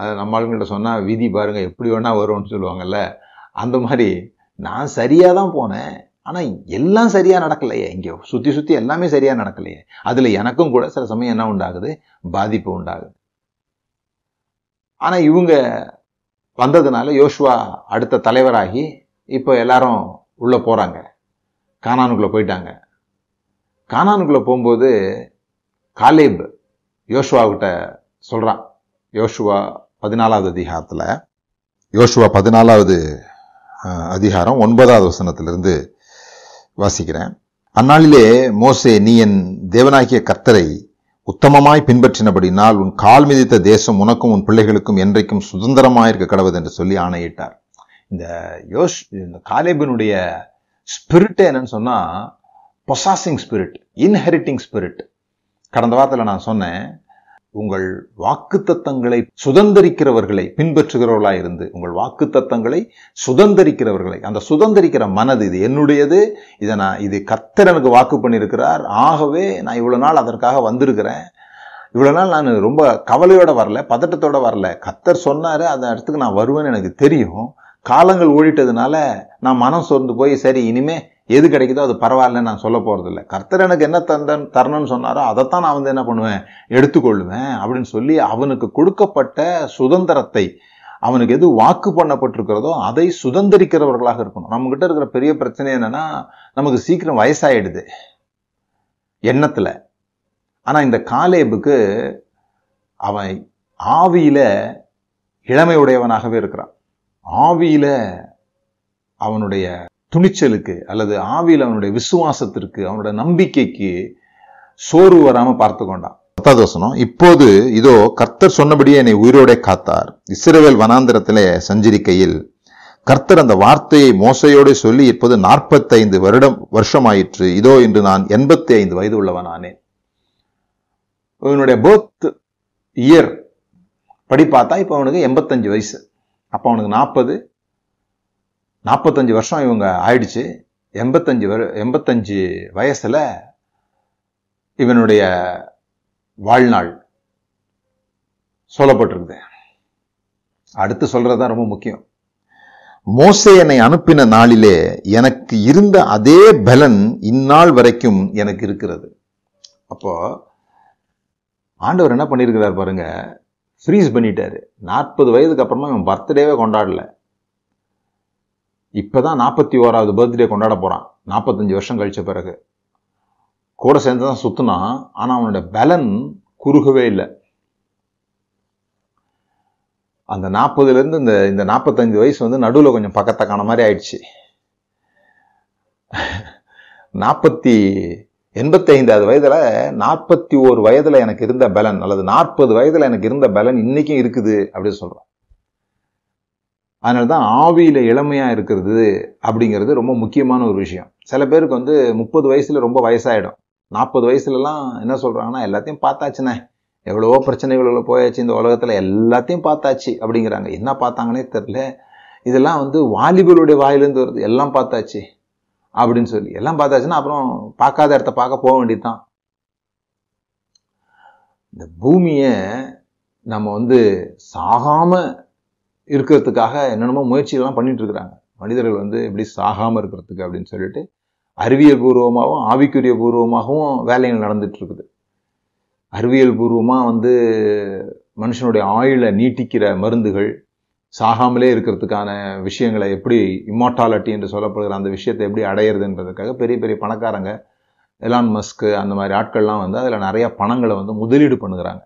அது நம்ம ஆளுங்கள்ட்ட சொன்னால் விதி பாருங்கள் எப்படி வேணால் வரும்னு சொல்லுவாங்கல்ல, அந்த மாதிரி நான் சரியாக தான் போனேன், ஆனால் எல்லாம் சரியாக நடக்கலையே, இங்கே சுற்றி சுற்றி எல்லாமே சரியாக நடக்கலையே, அதில் எனக்கும் கூட சில சமயம் என்ன உண்டாகுது, பாதிப்பு உண்டாகுது. ஆனால் இவங்க வந்ததுனால யோசுவா அடுத்த தலைவராகி இப்போ எல்லாரும் உள்ளே போகிறாங்க, கானானுக்குள்ளே போயிட்டாங்க. கானானுக்குள்ளே போகும்போது காலேப் யோசுவாகிட்ட சொல்கிறான். யோசுவா 14வது அதிகாரத்தில், யோசுவா 14வது அதிகாரம் 9வது வசனத்திலிருந்து வாசிக்கிறேன். அந்நாளிலே மோசே, நீ என் தேவனாகிய கர்த்தரை உத்தமமாய் பின்பற்றினபடினால் உன் கால் மிதித்த தேசம் உனக்கும் உன் பிள்ளைகளுக்கும் என்றைக்கும் சுதந்திரமாயிருக்க கடவுது என்று சொல்லி ஆணையிட்டார். இந்த காலேபினுடைய ஸ்பிரிட் என்னன்னு சொன்னா பொசாசிங் ஸ்பிரிட், இன்ஹெரிட்டிங் ஸ்பிரிட். கடந்த வாரத்தில் நான் சொன்னேன், உங்கள் வாக்குத்தத்தங்களை சுதந்திரிக்கிறவர்களை பின்பற்றுகிறவர்களாக இருந்து, உங்கள் வாக்குத்தத்தங்களை சுதந்திரிக்கிறவர்களை, அந்த சுதந்திரிக்கிற மனது, இது என்னுடையது, இதை நான், இது கர்த்தர் எனக்கு வாக்கு பண்ணியிருக்கிறார், ஆகவே நான் இவ்வளோ நாள் அதற்காக வந்திருக்கிறேன், இவ்வளோ நாள் நான் ரொம்ப கவலையோட வரல, பதட்டத்தோட வரல, கர்த்தர் சொன்னார் அந்த இடத்துக்கு நான் வருவேன்னு எனக்கு தெரியும், காலங்கள் ஓடிட்டதுனால நான் மனம் சோர்ந்து போய் சரி இனிமே எது கிடைக்குதோ அது பரவாயில்லன்னு நான் சொல்ல போகிறதில்ல, கர்த்தர் எனக்கு என்ன தரணும்னு சொன்னாரோ அதைத்தான் நான் வந்து என்ன பண்ணுவேன், எடுத்துக்கொள்ளுவேன் அப்படின்னு சொல்லி அவனுக்கு கொடுக்கப்பட்ட சுதந்திரத்தை, அவனுக்கு எது வாக்கு பண்ணப்பட்டிருக்கிறதோ அதை சுதந்திரிக்கிறவர்களாக இருக்கணும். நம்மகிட்ட இருக்கிற பெரிய பிரச்சனை என்னன்னா, நமக்கு சீக்கிரம் வயசாயிடுது எண்ணத்தில். ஆனால் இந்த காலேபுக்கு அவன் ஆவியில இளமையுடையவனாகவே இருக்கிறான். ஆவியில அவனுடைய துணிச்சலுக்கு, அல்லது ஆவியில் அவனுடைய விசுவாசத்திற்கு, அவனுடைய நம்பிக்கைக்கு சோர்வு வராமல் பார்த்து கொண்டான். 10வது வசனம், இப்போது இதோ கர்த்தர் சொன்னபடியே என்னை உயிரோட காத்தார். இஸ்ரவேல் வனாந்திரத்திலே சஞ்சரிக்கையில் கர்த்தர் அந்த வார்த்தையை மோசையோடு சொல்லி இப்போது 45 வருஷமாயிற்று. இதோ இன்று நான் 85 வயது உள்ளவன் ஆனேன். இவனுடைய பர்த் இயர் படி பார்த்தா இப்போ அவனுக்கு 85 வயசு. அப்போ அவனுக்கு 45 வருஷம் இவங்க ஆயிடுச்சு. 85 வயசுல இவனுடைய வாழ்நாள் சொல்லப்பட்டிருக்குது. அடுத்து சொல்றதுதான் ரொம்ப முக்கியம். மோசே என்னை அனுப்பின நாளிலே எனக்கு இருந்த அதே பலன் இந்நாள் வரைக்கும் எனக்கு இருக்கிறது. அப்போ ஆண்டவர் என்ன பண்ணியிருக்கிறார் பாருங்க, ஃப்ரீஸ் பண்ணிட்டாரு. 40 வயதுக்கு அப்புறமா இவன் பர்த்டேவே கொண்டாடல, இப்போதான் 41வது பர்த்டே கொண்டாட போகிறான் 45 வருஷம் கழித்த பிறகு. கூட சேர்ந்து தான் சுற்றினான், ஆனால் அவனோட பலன் குறுகவே இல்லை. அந்த 40லேருந்து இந்த 45 வயசு வந்து நடுவில் கொஞ்சம் பக்கத்தக்கான மாதிரி ஆயிடுச்சு. 85வது வயதில் 41 வயதில் எனக்கு இருந்த பலன் அல்லது 40 வயதில் எனக்கு இருந்த பலன் இன்னைக்கும் இருக்குது அப்படின்னு சொல்கிறோம். அதனால தான் ஆவியில் இளமையாக இருக்கிறது அப்படிங்கிறது ரொம்ப முக்கியமான ஒரு விஷயம். சில பேருக்கு வந்து 30 வயசில் ரொம்ப வயசாகிடும், 40 வயசுலலாம் என்ன சொல்கிறாங்கன்னா எல்லாத்தையும் பார்த்தாச்சுண்ணே, எவ்வளவோ பிரச்சனைகளில் போயாச்சு, இந்த உலகத்தில் எல்லாத்தையும் பார்த்தாச்சு அப்படிங்கிறாங்க. என்ன பார்த்தாங்கன்னே தெரில. இதெல்லாம் வந்து வாலிபர்களுடைய வாயிலேருந்து வருது, எல்லாம் பார்த்தாச்சு அப்படின்னு சொல்லி. எல்லாம் பார்த்தாச்சுன்னா அப்புறம் பார்க்காத இடத்த பார்க்க போக வேண்டியதுதான். இந்த பூமியை நம்ம வந்து சாகாமல் இருக்கிறதுக்காக என்னென்னமோ முயற்சிகள்லாம் பண்ணிட்டு இருக்கிறாங்க மனிதர்கள் வந்து, எப்படி சாகாமல் இருக்கிறதுக்கு அப்படின்னு சொல்லிட்டு அறிவியல் பூர்வமாகவும் ஆவிக்குரிய பூர்வமாகவும் வேலைகள் நடந்துட்டு இருக்குது. அறிவியல் பூர்வமாக வந்து மனுஷனுடைய ஆயுளை நீட்டிக்கிற மருந்துகள், சாகாமலே இருக்கிறதுக்கான விஷயங்களை, எப்படி இம்மார்டாலிட்டி என்று சொல்லப்படுகிற அந்த விஷயத்தை எப்படி அடையிறதுன்றதுக்காக பெரிய பெரிய பணக்காரங்க, எலான் மஸ்க்கு அந்த மாதிரி ஆட்கள்லாம் வந்து அதில் நிறையா பணங்களை வந்து முதலீடு பண்ணுகிறாங்க.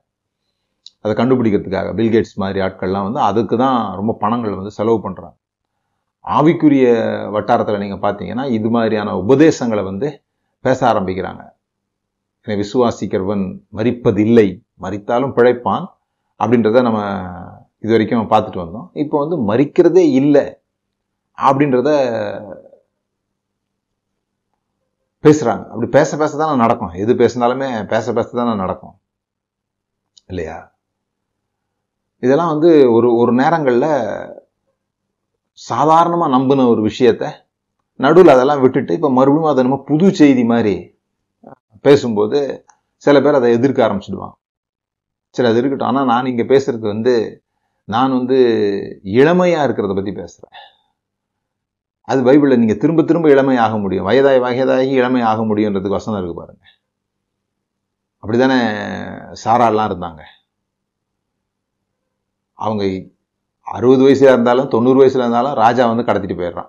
அதை கண்டுபிடிக்கிறதுக்காக பில்கேட்ஸ் மாதிரி ஆட்கள்லாம் வந்து அதுக்கு தான் ரொம்ப பணங்கள் வந்து செலவு பண்ணுறாங்க. ஆவிக்குரிய வட்டாரத்தில் நீங்கள் பார்த்தீங்கன்னா இது மாதிரியான உபதேசங்களை வந்து பேச ஆரம்பிக்கிறாங்க. என்னை விசுவாசிக்கிறவன் மரிப்பதில்லை, மரித்தாலும் பிழைப்பான் அப்படின்றத நம்ம இது வரைக்கும் பார்த்துட்டு வந்தோம். இப்போ வந்து மரிக்கிறதே இல்லை அப்படின்றத பேசுகிறாங்க. அப்படி பேச பேச தானே நடக்கும், எது பேசினாலுமே பேச பேச தானே நடக்கும் இல்லையா? இதெல்லாம் வந்து ஒரு நேரங்களில் சாதாரணமாக நம்பின ஒரு விஷயத்த நடுவில் அதெல்லாம் விட்டுட்டு இப்போ மறுபடியும் அதை நம்ம புது செய்தி மாதிரி பேசும்போது சில பேர் அதை எதிர்க்க ஆரம்பிச்சிடுவாங்க. சரி, அது இருக்கட்டும், ஆனால் நான் இங்கே பேசுகிறது வந்து நான் வந்து இளமையாக இருக்கிறத பற்றி பேசுகிறேன். அது பைபிளில் நீங்கள் திரும்ப திரும்ப இளமையாக முடியும், வயதாகி இளமையாக முடியுன்றதுக்கு வசனம் இருக்குது பாருங்கள். அப்படி தானே சாராலாம் இருந்தாங்க. அவங்க 60 வயசில் இருந்தாலும் 90 வயசில் இருந்தாலும் ராஜா வந்து கடத்திட்டு போயிடுறான்.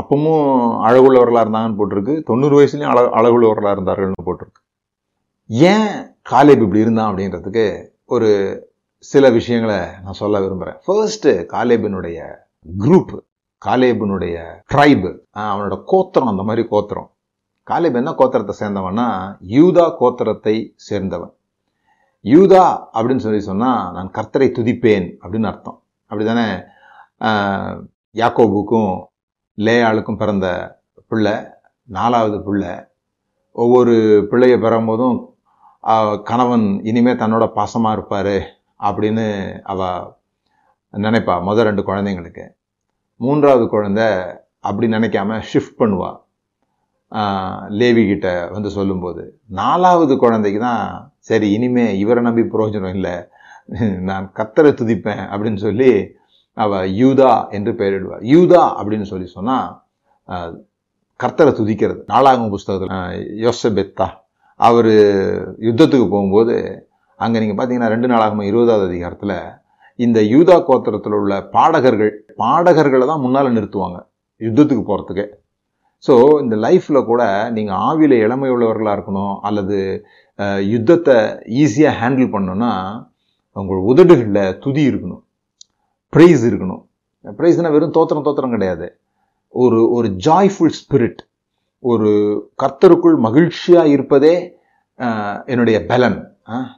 அப்பவும் அழகுள்ளவர்களாக இருந்தாங்கன்னு போட்டிருக்கு, 90 வயசுலேயும் அழகுள்ளவர்களாக இருந்தார்கள்னு போட்டிருக்கு. ஏன் காலேப் இப்படி இருந்தான் அப்படின்றதுக்கு ஒரு சில விஷயங்களை நான் சொல்ல விரும்புகிறேன். ஃபர்ஸ்ட்டு, காலேபினுடைய குரூப், காலேபினுடைய ட்ரைபு, அவனோட கோத்திரம், அந்த மாதிரி கோத்திரம். காலேப் என்ன கோத்திரத்தை சேர்ந்தவன்னா யூதா கோத்திரத்தை சேர்ந்தவன். யூதா அப்படின்னு சொன்னால் நான் கர்த்தரை துதிப்பேன் அப்படின்னு அர்த்தம். அப்படி தானே? யாக்கோபுக்கும் லேயாளுக்கும் பிறந்த பிள்ளை, 4வது பிள்ளை. ஒவ்வொரு பிள்ளையை பெறும்போதும் கணவன் இனிமேல் தன்னோட பாசமாக இருப்பார் அப்படின்னு அவள் நினைப்பா. முதல் 2 குழந்தைங்களுக்கு 3வது குழந்தை அப்படி நினைக்காம ஷிஃப்ட் பண்ணுவாள் லேவிகிட்ட வந்து சொல்லும்போது. 4வது குழந்தைக்கு தான் சரி இனிமேல் இவரை நம்பி பிரயோஜனம் இல்லை, நான் கர்த்தரை துதிப்பேன் அப்படின்னு சொல்லி அவள் யூதா என்று பெயரிடுவாள். யூதா அப்படின்னு சொன்னால் கர்த்தரை துதிக்கிறது. 4ஆம் புஸ்தகத்தில் யோசபெத்தா அவர் யுத்தத்துக்கு போகும்போது அங்கே நீங்கள் பார்த்தீங்கன்னா 2 நாளாகம 20வது அதிகாரத்தில் இந்த யூதா கோத்திரத்தில் உள்ள பாடகர்களை தான் முன்னால் நிறுத்துவாங்க யுத்தத்துக்கு போகிறதுக்கு. ஸோ இந்த லைஃப்பில் கூட நீங்கள் ஆவியில் இளமை உள்ளவர்களாக இருக்கணும் அல்லது யுத்தத்தை ஈஸியாக ஹேண்டில் பண்ணணும்னா உங்கள் உதடுகளில் துதி இருக்கணும், ப்ரைஸ் இருக்கணும். ப்ரைஸ்னால் வெறும் தோத்திரம் கிடையாது, ஒரு ஜாய்ஃபுல் ஸ்பிரிட், ஒரு கர்த்தருக்குள் மகிழ்ச்சியாக இருப்பதே என்னுடைய பலன்,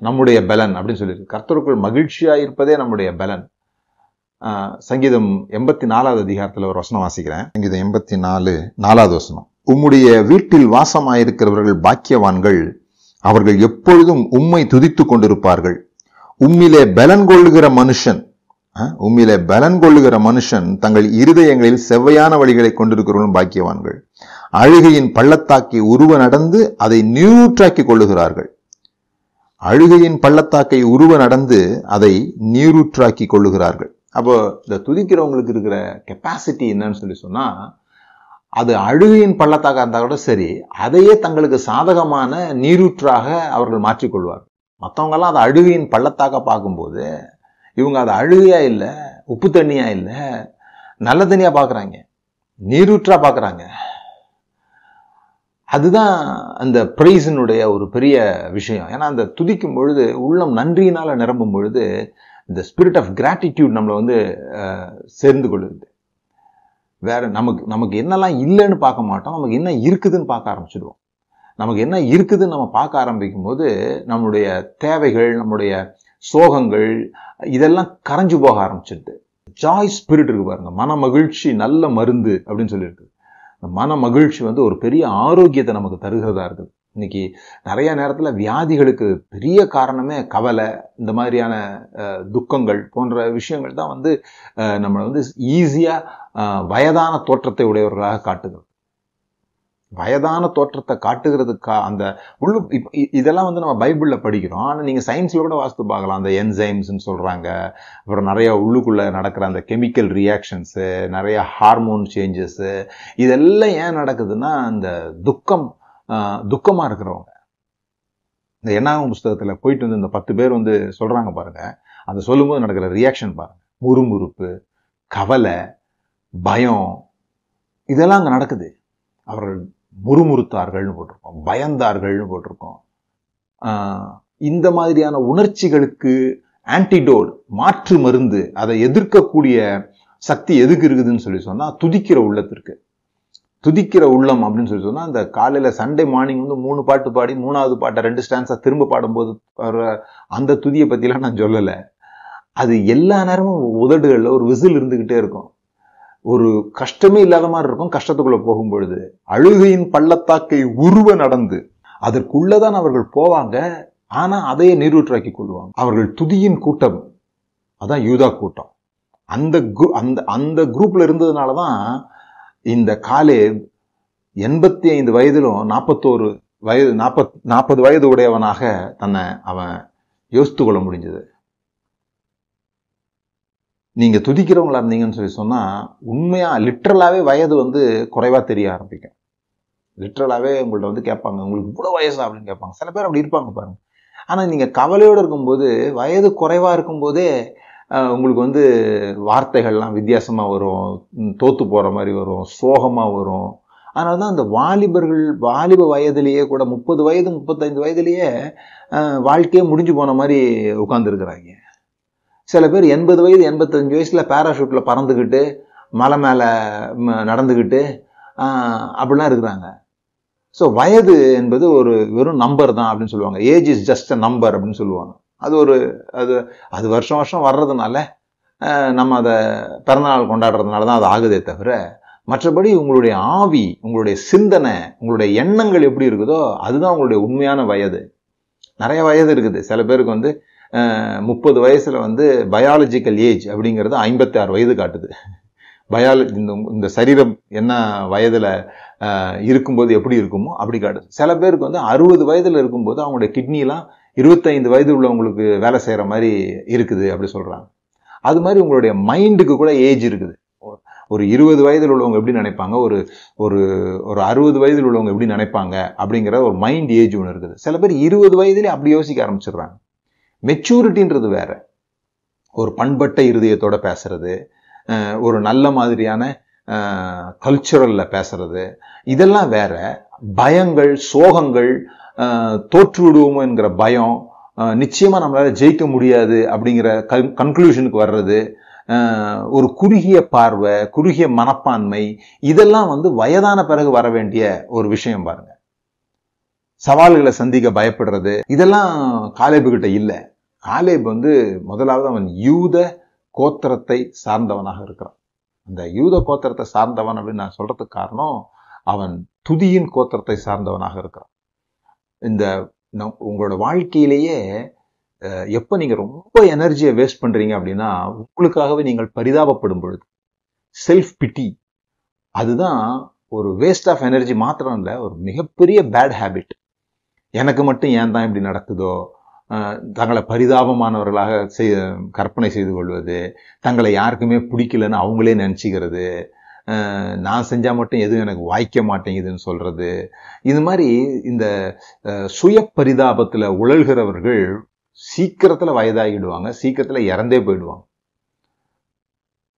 நம்முடைய பலன் அப்படின்னு சொல்லியிருக்கு. கர்த்தருக்குள் மகிழ்ச்சியாக இருப்பதே நம்முடைய பலன். சங்கீதம் 84வது அதிகாரத்தில் ஒரு வசனம் வாசிக்கிறேன். சங்கீதம் 84:4 உம்முடைய வீட்டில் வாசமாயிருக்கிறவர்கள் பாக்கியவான்கள், அவர்கள் எப்பொழுதும் உம்மை துதித்து கொண்டிருப்பார்கள். உம்மிலே பலன் கொள்ளுகிற மனுஷன் தங்கள் இருதயங்களில் செவ்வையான வழிகளை கொண்டிருக்கிறவர்களும் பாக்கியவான்கள். அழுகையின் பள்ளத்தாக்கை உருவ நடந்து அதை நீரூற்றாக்கி கொள்ளுகிறார்கள். அப்போ இந்த துதிக்கிறவங்களுக்கு இருக்கிற கெப்பாசிட்டி என்னன்னு சொன்னா அது அழுகையின் பள்ளத்தாக்கா இருந்தால் கூட சரி, அதையே தங்களுக்கு சாதகமான நீரூற்றாக அவர்கள் மாற்றிக்கொள்வார்கள். மற்றவங்கெல்லாம் அதை அழுகையின் பள்ளத்தாக்க பார்க்கும்போது இவங்க அதை அழுகையா இல்லை, உப்பு தண்ணியா இல்லை, நல்ல தண்ணியா பார்க்குறாங்க, நீரூற்றா பார்க்குறாங்க. அதுதான் அந்த பிரைஸினுடைய ஒரு பெரிய விஷயம். ஏன்னா அந்த துதிக்கும் பொழுது, உள்ளம் நன்றியினால நிரம்பும் பொழுது, இந்த ஸ்பிரிட் ஆஃப் கிராட்டிடியூட் நம்மளை வந்து சேர்ந்து கொள்ளுது. வேற நமக்கு என்னெல்லாம் இல்லைன்னு பார்க்க மாட்டோம், நமக்கு என்ன இருக்குதுன்னு பார்க்க ஆரம்பிச்சிடுவோம். நமக்கு என்ன இருக்குதுன்னு நம்ம பார்க்க ஆரம்பிக்கும் போது நம்மளுடைய தேவைகள், நம்முடைய சோகங்கள் இதெல்லாம் கரைஞ்சு போக ஆரம்பிச்சிடுது. ஜாய் ஸ்பிரிட் இருக்கு பாருங்க, மன மகிழ்ச்சி நல்ல மருந்து அப்படின்னு சொல்லியிருக்கு. இந்த மன மகிழ்ச்சி வந்து ஒரு பெரிய ஆரோக்கியத்தை நமக்கு தருகிறதா இருக்குது. இன்னைக்கு நிறைய நேரத்தில் வியாதிகளுக்கு பெரிய காரணமே கவலை, இந்த மாதிரியான துக்கங்கள் போன்ற விஷயங்கள் தான் வந்து நம்மளை வந்து ஈஸியாக வயதான தோற்றத்தை உடையவர்களாக காட்டுகிறது. வயதான தோற்றத்தை காட்டுகிறதுக்கா அந்த உள்ள இதெல்லாம் வந்து நம்ம பைபிளில் படிக்கிறோம். ஆனால் நீங்கள் சயின்ஸில் கூட வாசித்து பார்க்கலாம். அந்த என்சைம்ஸ்ன்னு சொல்கிறாங்க, அப்புறம் நிறையா உள்ளுக்குள்ளே நடக்கிற அந்த கெமிக்கல் ரியாக்ஷன்ஸு, நிறையா ஹார்மோன் சேஞ்சஸ்ஸு, இதெல்லாம் ஏன் நடக்குதுன்னா அந்த துக்கமாக இருக்கிறவங்க. இந்த என்னாகும் புஸ்தகத்தில் போயிட்டு வந்து இந்த 10 பேர் வந்து சொல்கிறாங்க பாருங்கள், அதை சொல்லும்போது நடக்கிற ரியாக்ஷன் பாருங்கள், முறுமுறுப்பு, கவலை, பயம், இதெல்லாம் அங்கே நடக்குது. அவர்கள் முறுமுறுத்தார்கள்னு போட்டிருக்கோம், பயந்தார்கள்னு போட்டிருக்கோம். இந்த மாதிரியான உணர்ச்சிகளுக்கு ஆன்டிடோட், மாற்று மருந்து, அதை எதிர்க்கக்கூடிய சக்தி எதுக்கு இருக்குதுன்னு சொல்லி சொன்னால் துதிக்கிற உள்ளத்திற்கு. துதிக்கிற உள்ளம் அப்படின்னு சொல்லி சொன்னால் அந்த காலையில் சண்டே மார்னிங் வந்து 3 பாட்டு பாடி 3வது பாட்டை 2 ஸ்டான்ஸாக திரும்ப பாடும்போது அந்த துதியை பற்றிலாம் நான் சொல்லலை. அது எல்லா நேரமும் உதடுகளில் ஒரு விசில் இருந்துக்கிட்டே இருக்கும். ஒரு கஷ்டமே இல்லாத மாதிரி இருக்கும். கஷ்டத்துக்குள்ளே போகும்பொழுது அழுகையின் பள்ளத்தாக்கை உருவ நடந்து அதற்குள்ளதான் அவர்கள் போவாங்க. ஆனால் அதையே நீரூற்றாக்கி கொள்வாங்க. அவர்கள் துதியின் கூட்டம், அதான் யூதா கூட்டம். அந்த குரூப்பில் இருந்ததுனால தான் இந்த காலேப் 85 வயதிலும் 41 வயது 40 வயது உடையவனாக தன்னை அவன் யோசித்து கொள்ள முடிஞ்சது. நீங்கள் துதிக்கிறவங்களா இருந்தீங்கன்னு சொல்லி சொன்னால் உண்மையாக லிட்ரலாகவே வயது வந்து குறைவாக தெரிய ஆரம்பிக்கும். லிட்ரலாகவே உங்கள்கிட்ட வந்து கேட்பாங்க, உங்களுக்கு இவ்வளோ வயசா அப்படின்னு கேட்பாங்க. சில பேர் அப்படி இருப்பாங்க பாருங்கள். ஆனால் நீங்கள் கவலையோடு இருக்கும்போது, வயது குறைவாக இருக்கும்போதே உங்களுக்கு வந்து வார்த்தைகள்லாம் வித்தியாசமாக வரும், தோற்று போகிற மாதிரி வரும், சோகமாக வரும். அதனால தான் அந்த வாலிப வயதிலேயே கூட 30 வயது 35 வயதிலேயே வாழ்க்கையே முடிஞ்சு போன மாதிரி உட்காந்துருக்குறாங்க. சில பேர் 80 வயது 85 வயசில் பேராஷூட்டில் பறந்துக்கிட்டு மலை மேலே நடந்துக்கிட்டு அப்படிலாம் இருக்கிறாங்க. ஸோ வயது என்பது ஒரு வெறும் நம்பர் தான் அப்படின்னு சொல்லுவாங்க. Age is just a number அப்படின்னு சொல்லுவாங்க. அது வருஷம் வருஷம் வர்றதுனால நம்ம அதை பிறந்தநாள் கொண்டாடுறதுனால தான் அது ஆகுதே தவிர, மற்றபடி உங்களுடைய ஆவி, உங்களுடைய சிந்தனை, உங்களுடைய எண்ணங்கள் எப்படி இருக்குதோ அதுதான் உங்களுடைய உண்மையான வயது. நிறைய வயது இருக்குது. சில பேருக்கு வந்து 30 வயசில் வந்து பயாலஜிக்கல் ஏஜ் அப்படிங்கிறது 56 வயது காட்டுது. இந்த சரீரம் என்ன வயதில் இருக்கும்போது எப்படி இருக்குமோ அப்படி காட்டுது. சில பேருக்கு வந்து 60 வயதில் இருக்கும்போது அவங்களுடைய கிட்னிலாம் 25 வயது உள்ளவங்களுக்கு வேலை செய்கிற மாதிரி இருக்குது அப்படி சொல்கிறாங்க. அது மாதிரி உங்களுடைய மைண்டுக்கு கூட ஏஜ் இருக்குது. ஒரு 20 வயதில் உள்ளவங்க எப்படி நினைப்பாங்க, ஒரு ஒரு 60 வயதில் உள்ளவங்க எப்படி நினைப்பாங்க அப்படிங்கிற ஒரு மைண்ட் ஏஜ் ஒன்று இருக்குது. சில பேர் 20 வயதிலே அப்படி யோசிக்க ஆரம்பிச்சிடுறாங்க. மெச்சூரிட்டின்றது வேற. ஒரு பண்பட்ட இருதயத்தோட பேசுறது, ஒரு நல்ல மாதிரியான கல்ச்சுரலில் பேசுறது, இதெல்லாம் வேற. பயங்கள், சோகங்கள், தோற்று விடுவோமோ என்கிற பயம், நிச்சயமாக நம்மளால் ஜெயிக்க முடியாது அப்படிங்கிற கன்க்ளூஷனுக்கு வர்றது, ஒரு குறுகிய பார்வை, குறுகிய மனப்பான்மை, இதெல்லாம் வந்து வயதான பிறகு வர வேண்டிய ஒரு விஷயம் பாருங்க. சவால்களை சந்திக்க பயப்படுறது, இதெல்லாம் காலேபுகிட்ட இல்லை. காலேப் வந்து முதலாவது அவன் யூத கோத்திரத்தை சார்ந்தவனாக இருக்கிறான். அந்த யூத கோத்திரத்தை சார்ந்தவன் அப்படின்னு நான் சொல்றதுக்கு காரணம், அவன் துதியின் கோத்திரத்தை சார்ந்தவனாக இருக்கிறான். இந்த உங்களோட வாழ்க்கையிலேயே எப்போ நீங்கள் ரொம்ப எனர்ஜியை வேஸ்ட் பண்ணுறீங்க அப்படின்னா உங்களுக்காகவே நீங்கள் பரிதாபப்படும் பொழுது, செல்ஃப் பிட்டி, அதுதான் ஒரு வேஸ்ட் ஆஃப் எனர்ஜி மாத்திரம் இல்லை, ஒரு மிகப்பெரிய பேட் ஹேபிட். எனக்கு மட்டும் ஏன் தான் இப்படி நடக்குதோ, தங்களை பரிதாபமானவர்களாக கற்பனை செய்து கொள்வது, தங்களை யாருக்குமே பிடிக்கலன்னு அவங்களே நினச்சிக்கிறது, நான் செஞ்சால் மட்டும் எதுவும் எனக்கு வாய்க்க மாட்டேங்குதுன்னு சொல்கிறது, இது மாதிரி இந்த சுய பரிதாபத்தில் உழல்கிறவர்கள் சீக்கிரத்தில் வயதாகிடுவாங்க, சீக்கிரத்தில் இறந்தே போயிடுவாங்க.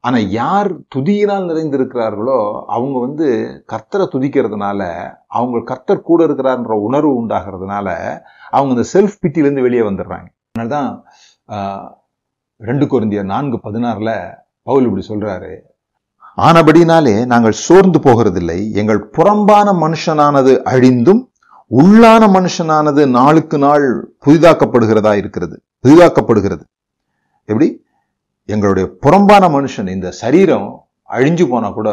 ஆனால் யார் துதியினால் நிறைந்திருக்கிறார்களோ அவங்க வந்து கர்த்தரை துதிக்கிறதுனால, அவங்க கர்த்தர் கூட இருக்கிறார்ன்ற உணர்வு உண்டாகிறதுனால அவங்க இந்த செல்ஃப் பிட்டிலேருந்து வெளியே வந்துடுறாங்க. அதனால தான் 2 Corinthians 4:16 பவுல் இப்படி சொல்கிறாரு, ஆனபடினாலே நாங்கள் சோர்ந்து போகிறதில்லை, எங்கள் புறம்பான மனுஷனானது அழிந்தும் உள்ளான மனுஷனானது நாளுக்கு நாள் புதிதாக்கப்படுகிறது. எப்படி எங்களுடைய புறம்பான மனுஷன் இந்த சரீரம் அழிஞ்சு போனா கூட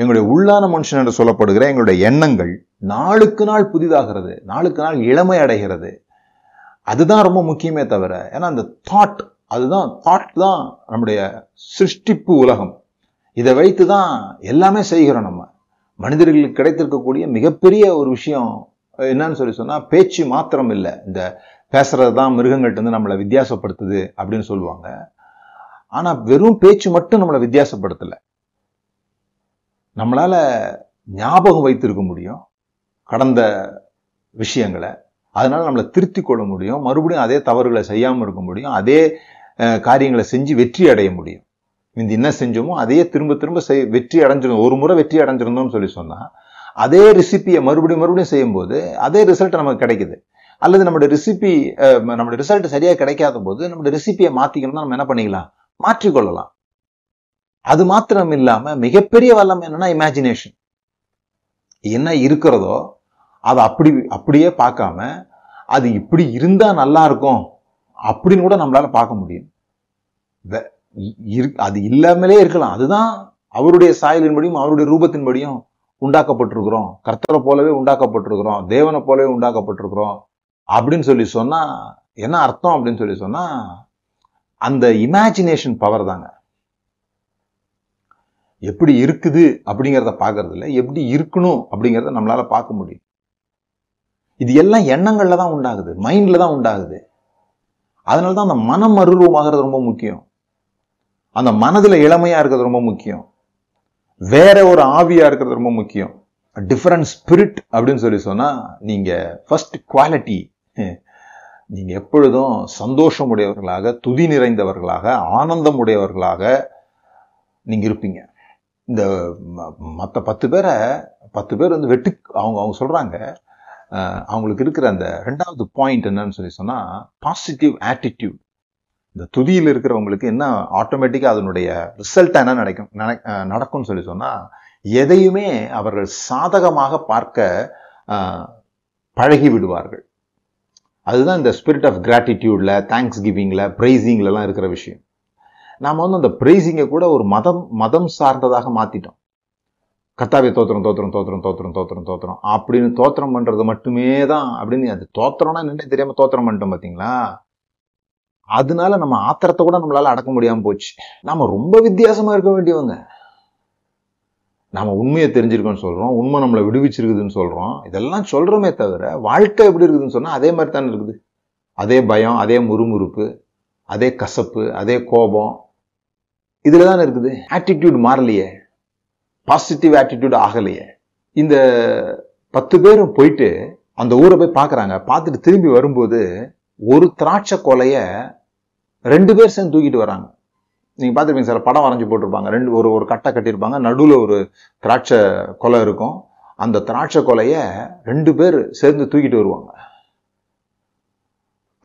எங்களுடைய உள்ளான மனுஷன் என்று சொல்லப்படுகிற எங்களுடைய எண்ணங்கள் நாளுக்கு நாள் புதிதாகிறது, நாளுக்கு நாள் இளமை அடைகிறது. அதுதான் ரொம்ப முக்கியமே தவிர, ஏன்னா அந்த தாட், அதுதான் தாட் தான் நம்முடைய சிருஷ்டிப்பு உலகம். இதை வைத்து தான் எல்லாமே செய்கிறோம். நம்ம மனிதர்களுக்கு கிடைத்திருக்கக்கூடிய மிகப்பெரிய ஒரு விஷயம் என்னன்னு சொன்னால் பேச்சு மாத்திரம் இல்லை. இந்த பேசுறது தான் மிருகங்கள்ட்ட வந்து நம்மளை வித்தியாசப்படுத்துது அப்படின்னு சொல்லுவாங்க. ஆனால் வெறும் பேச்சு மட்டும் நம்மளை வித்தியாசப்படுத்தலை. நம்மளால் ஞாபகம் வைத்திருக்க முடியும் கடந்த விஷயங்களை, அதனால் நம்மளை திருத்தி கொள்ள முடியும், மறுபடியும் அதே தவறுகளை செய்யாமல் இருக்க முடியும், அதே காரியங்களை செஞ்சு வெற்றி அடைய முடியும். இந்த என்ன செஞ்சோமோ அதையே திரும்ப திரும்ப வெற்றி அடைஞ்சிடும். ஒரு முறை வெற்றி அடைஞ்சிருந்தோம்னு சொன்னால் அதே ரெசிபியை மறுபடியும் செய்யும்போது அதே ரிசல்ட் நமக்கு கிடைக்குது. அல்லது நம்மளுடைய ரிசல்ட் சரியாக கிடைக்காத போது நம்மளுடைய ரெசிபியை மாற்றிக்கணும்னா நம்ம என்ன பண்ணிக்கலாம், மாற்றிக்கொள்ளலாம். அது மாத்திரம் இல்லாமல் மிகப்பெரிய வல்லம் என்னன்னா இமேஜினேஷன். என்ன இருக்கிறதோ அதை அப்படியே பார்க்காம அது இப்படி இருந்தால் நல்லா இருக்கும் அப்படின்னு கூட நம்மளால பார்க்க முடியும். அது இல்லாமலே இருக்கலாம். அதுதான் அவருடைய சாயலின்படியும் அவருடைய ரூபத்தின்படியும் உண்டாக்கப்பட்டிருக்கிறோம், கர்த்தரை போலவே உண்டாக்கப்பட்டிருக்கிறோம், தேவனை போலவே உண்டாக்கப்பட்டிருக்கிறோம் அப்படின்னு சொல்லி சொன்னா என்ன அர்த்தம் அப்படின்னு சொல்லி சொன்னா, அந்த இமேஜினேஷன் பவர் தாங்க. எப்படி இருக்குது அப்படிங்கிறத பார்க்கறது இல்லை, எப்படி இருக்கணும் அப்படிங்கிறத நம்மளால பார்க்க முடியும். இது எல்லாம் எண்ணங்கள்ல தான் உண்டாகுது, மைண்ட்ல தான் உண்டாகுது. அதனாலதான் அந்த மனம் மறுரூபமாகிறது ரொம்ப முக்கியம். அந்த மனதில் இளமையாக இருக்கிறது ரொம்ப முக்கியம். வேற ஒரு ஆவியாக இருக்கிறது ரொம்ப முக்கியம். டிஃப்ரெண்ட் ஸ்பிரிட் அப்படின்னு சொல்லி சொன்னால், நீங்கள் ஃபர்ஸ்ட் குவாலிட்டி நீங்கள் எப்பொழுதும் சந்தோஷம் உடையவர்களாக, துதி நிறைந்தவர்களாக, ஆனந்தம் உடையவர்களாக நீங்கள் இருப்பீங்க. இந்த மற்ற 10 பேர் வந்து அவங்க சொல்கிறாங்க, அவங்களுக்கு இருக்கிற அந்த 2வது பாயிண்ட் என்னன்னு சொல்லி சொன்னால் பாசிட்டிவ் ஆட்டிடியூட். இந்த துதியில் இருக்கிறவங்களுக்கு என்ன ஆட்டோமேட்டிக்காக அதனுடைய ரிசல்ட்டாக என்ன நடக்கும்னு சொல்லி சொன்னால், எதையுமே அவர்கள் சாதகமாக பார்க்க பழகி விடுவார்கள். அதுதான் இந்த ஸ்பிரிட் ஆஃப் கிராட்டிடியூடில், தேங்க்ஸ் கிவிங்கில், ப்ரைஸிங்லலாம் இருக்கிற விஷயம். நாம் வந்து அந்த ப்ரைஸிங்கை கூட ஒரு மதம் சார்ந்ததாக மாற்றிட்டோம். கர்த்தாவே தோத்திரம் தோத்திரம் தோத்திரம் தோத்திரம் தோத்திரம் தோத்திரம் அப்படின்னு தோத்திரம் பண்ணுறது மட்டுமே தான் அப்படின்னு, அது தோத்திரம்னா என்னன்னே தெரியாமல் தோத்திரம் பண்ணிட்டோம் பார்த்தீங்களா. அதனால நம்ம ஆத்திரத்தை கூட நம்மளால அடக்க முடியாமல் போச்சு. நாம ரொம்ப வித்தியாசமா இருக்க வேண்டியவங்க. நாம உண்மையை தெரிஞ்சிருக்கோன்னு சொல்றோம், உண்மை நம்மளை விடுவிச்சிருக்குதுன்னு சொல்றோம், இதெல்லாம் சொல்றோமே தவிர வாழ்க்கை எப்படி இருக்குதுன்னு சொன்னா அதே மாதிரி தானே இருக்குது. அதே பயம், அதே முறுமுறுப்பு, அதே கசப்பு, அதே கோபம், இதுல தானே இருக்குது. ஆட்டிடியூட் மாறலையே, பாசிட்டிவ் ஆட்டிடியூட் ஆகலையே. இந்த 10 பேரும் போயிட்டு அந்த ஊரை போய் பார்க்குறாங்க. பார்த்துட்டு திரும்பி வரும்போது ஒரு திராட்சை கொலைய 2 பேர் சேர்ந்து தூக்கிட்டு வராங்க. நீங்கள் பார்த்துருப்பீங்க சார், படம் வரைஞ்சி போட்டிருப்பாங்க. ஒரு கட்டை கட்டியிருப்பாங்க, நடுவில் ஒரு திராட்சை கொலை இருக்கும். அந்த திராட்சை கொலைய 2 பேர் சேர்ந்து தூக்கிட்டு வருவாங்க.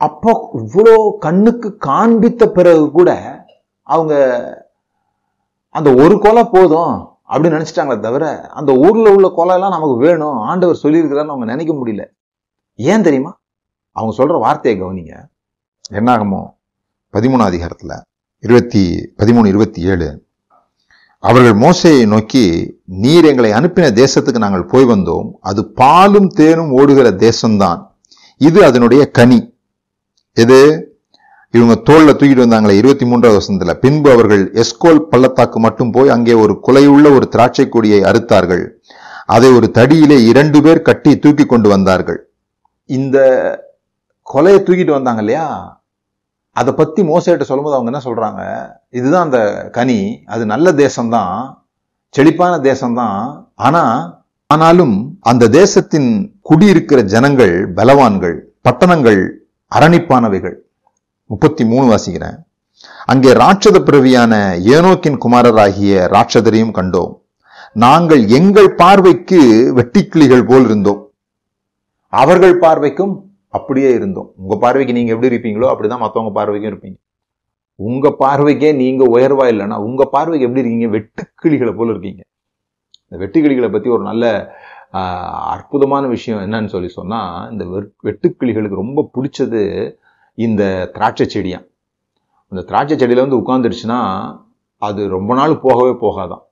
அப்போ இவ்வளோ கண்ணுக்கு காண்பித்த பிறகு கூட அவங்க அந்த ஒரு கொலை போதும் அப்படின்னு நினச்சிட்டாங்களே தவிர, அந்த ஊரில் உள்ள கொலையெல்லாம் நமக்கு வேணும், ஆண்டவர் சொல்லியிருக்கிறான்னு அவங்க நினைக்க முடியல. ஏன் தெரியுமா? அவங்க சொல்ற வார்த்தையை கவனிங்க. என்னாகுமோ 13:13-27, அவர்கள் மோசேயை நோக்கி, நீர் எங்களை அனுப்பின தேசத்துக்கு நாங்கள் போய் வந்தோம், அது பாலும் தேனும் ஓடுகிற தேசம்தான், இது அதனுடைய கனி. எது? இவங்க தோளில் தூக்கிட்டு வந்தாங்களே 23வது வசனத்தில், பின்பு அவர்கள் எஸ்கோல் பள்ளத்தாக்கு மட்டும் போய் அங்கே ஒரு குலையுள்ள ஒரு திராட்சை கொடியை அறுத்தார்கள், அதை ஒரு தடியிலே 2 பேர் கட்டி தூக்கி கொண்டு வந்தார்கள். இந்த கொலையை தூக்கிட்டு வந்தாங்க இல்லையா, அதை பற்றி மோசேட்ட சொல்லும்போது அவங்க என்ன சொல்கிறாங்க, இதுதான் அந்த கனி, அது நல்ல தேசம்தான், செழிப்பான தேசம்தான், ஆனாலும் அந்த தேசத்தின் குடியிருக்கிற ஜனங்கள் பலவான்கள், பட்டணங்கள் அரணிப்பானவைகள், 33 வாசிக்கிறேன். அங்கே ராட்சத பிறவியான ஏனோக்கின் குமாரராகிய ராட்சதரையும் கண்டோம். நாங்கள் எங்கள் பார்வைக்கு வெட்டிக்கிளிகள் போல் இருந்தோம், அவர்கள் பார்வைக்கும் அப்படியே இருந்தோம். உங்க பார்வைக்கு நீங்க எப்படி இருப்பீங்களோ அப்படிதான் மற்றவங்க பார்வைக்கும் இருப்பீங்க. உங்க பார்வைக்கே நீங்க உயர்வா இல்லைன்னா உங்க பார்வைக்கு எப்படி இருக்கீங்க? வெட்டுக்கிளிகளை போல் இருக்கீங்க. இந்த வெட்டுக்கிளிகளை பத்தி ஒரு நல்ல அற்புதமான விஷயம் என்னன்னு சொல்லி சொன்னா, இந்த வெட்டுக்கிளிகளுக்கு ரொம்ப பிடிச்சது இந்த திராட்சை செடியான். அந்த திராட்சை செடியில வந்து உட்கார்ந்துடுச்சுன்னா அது ரொம்ப நாள் போகவே போகாதான்.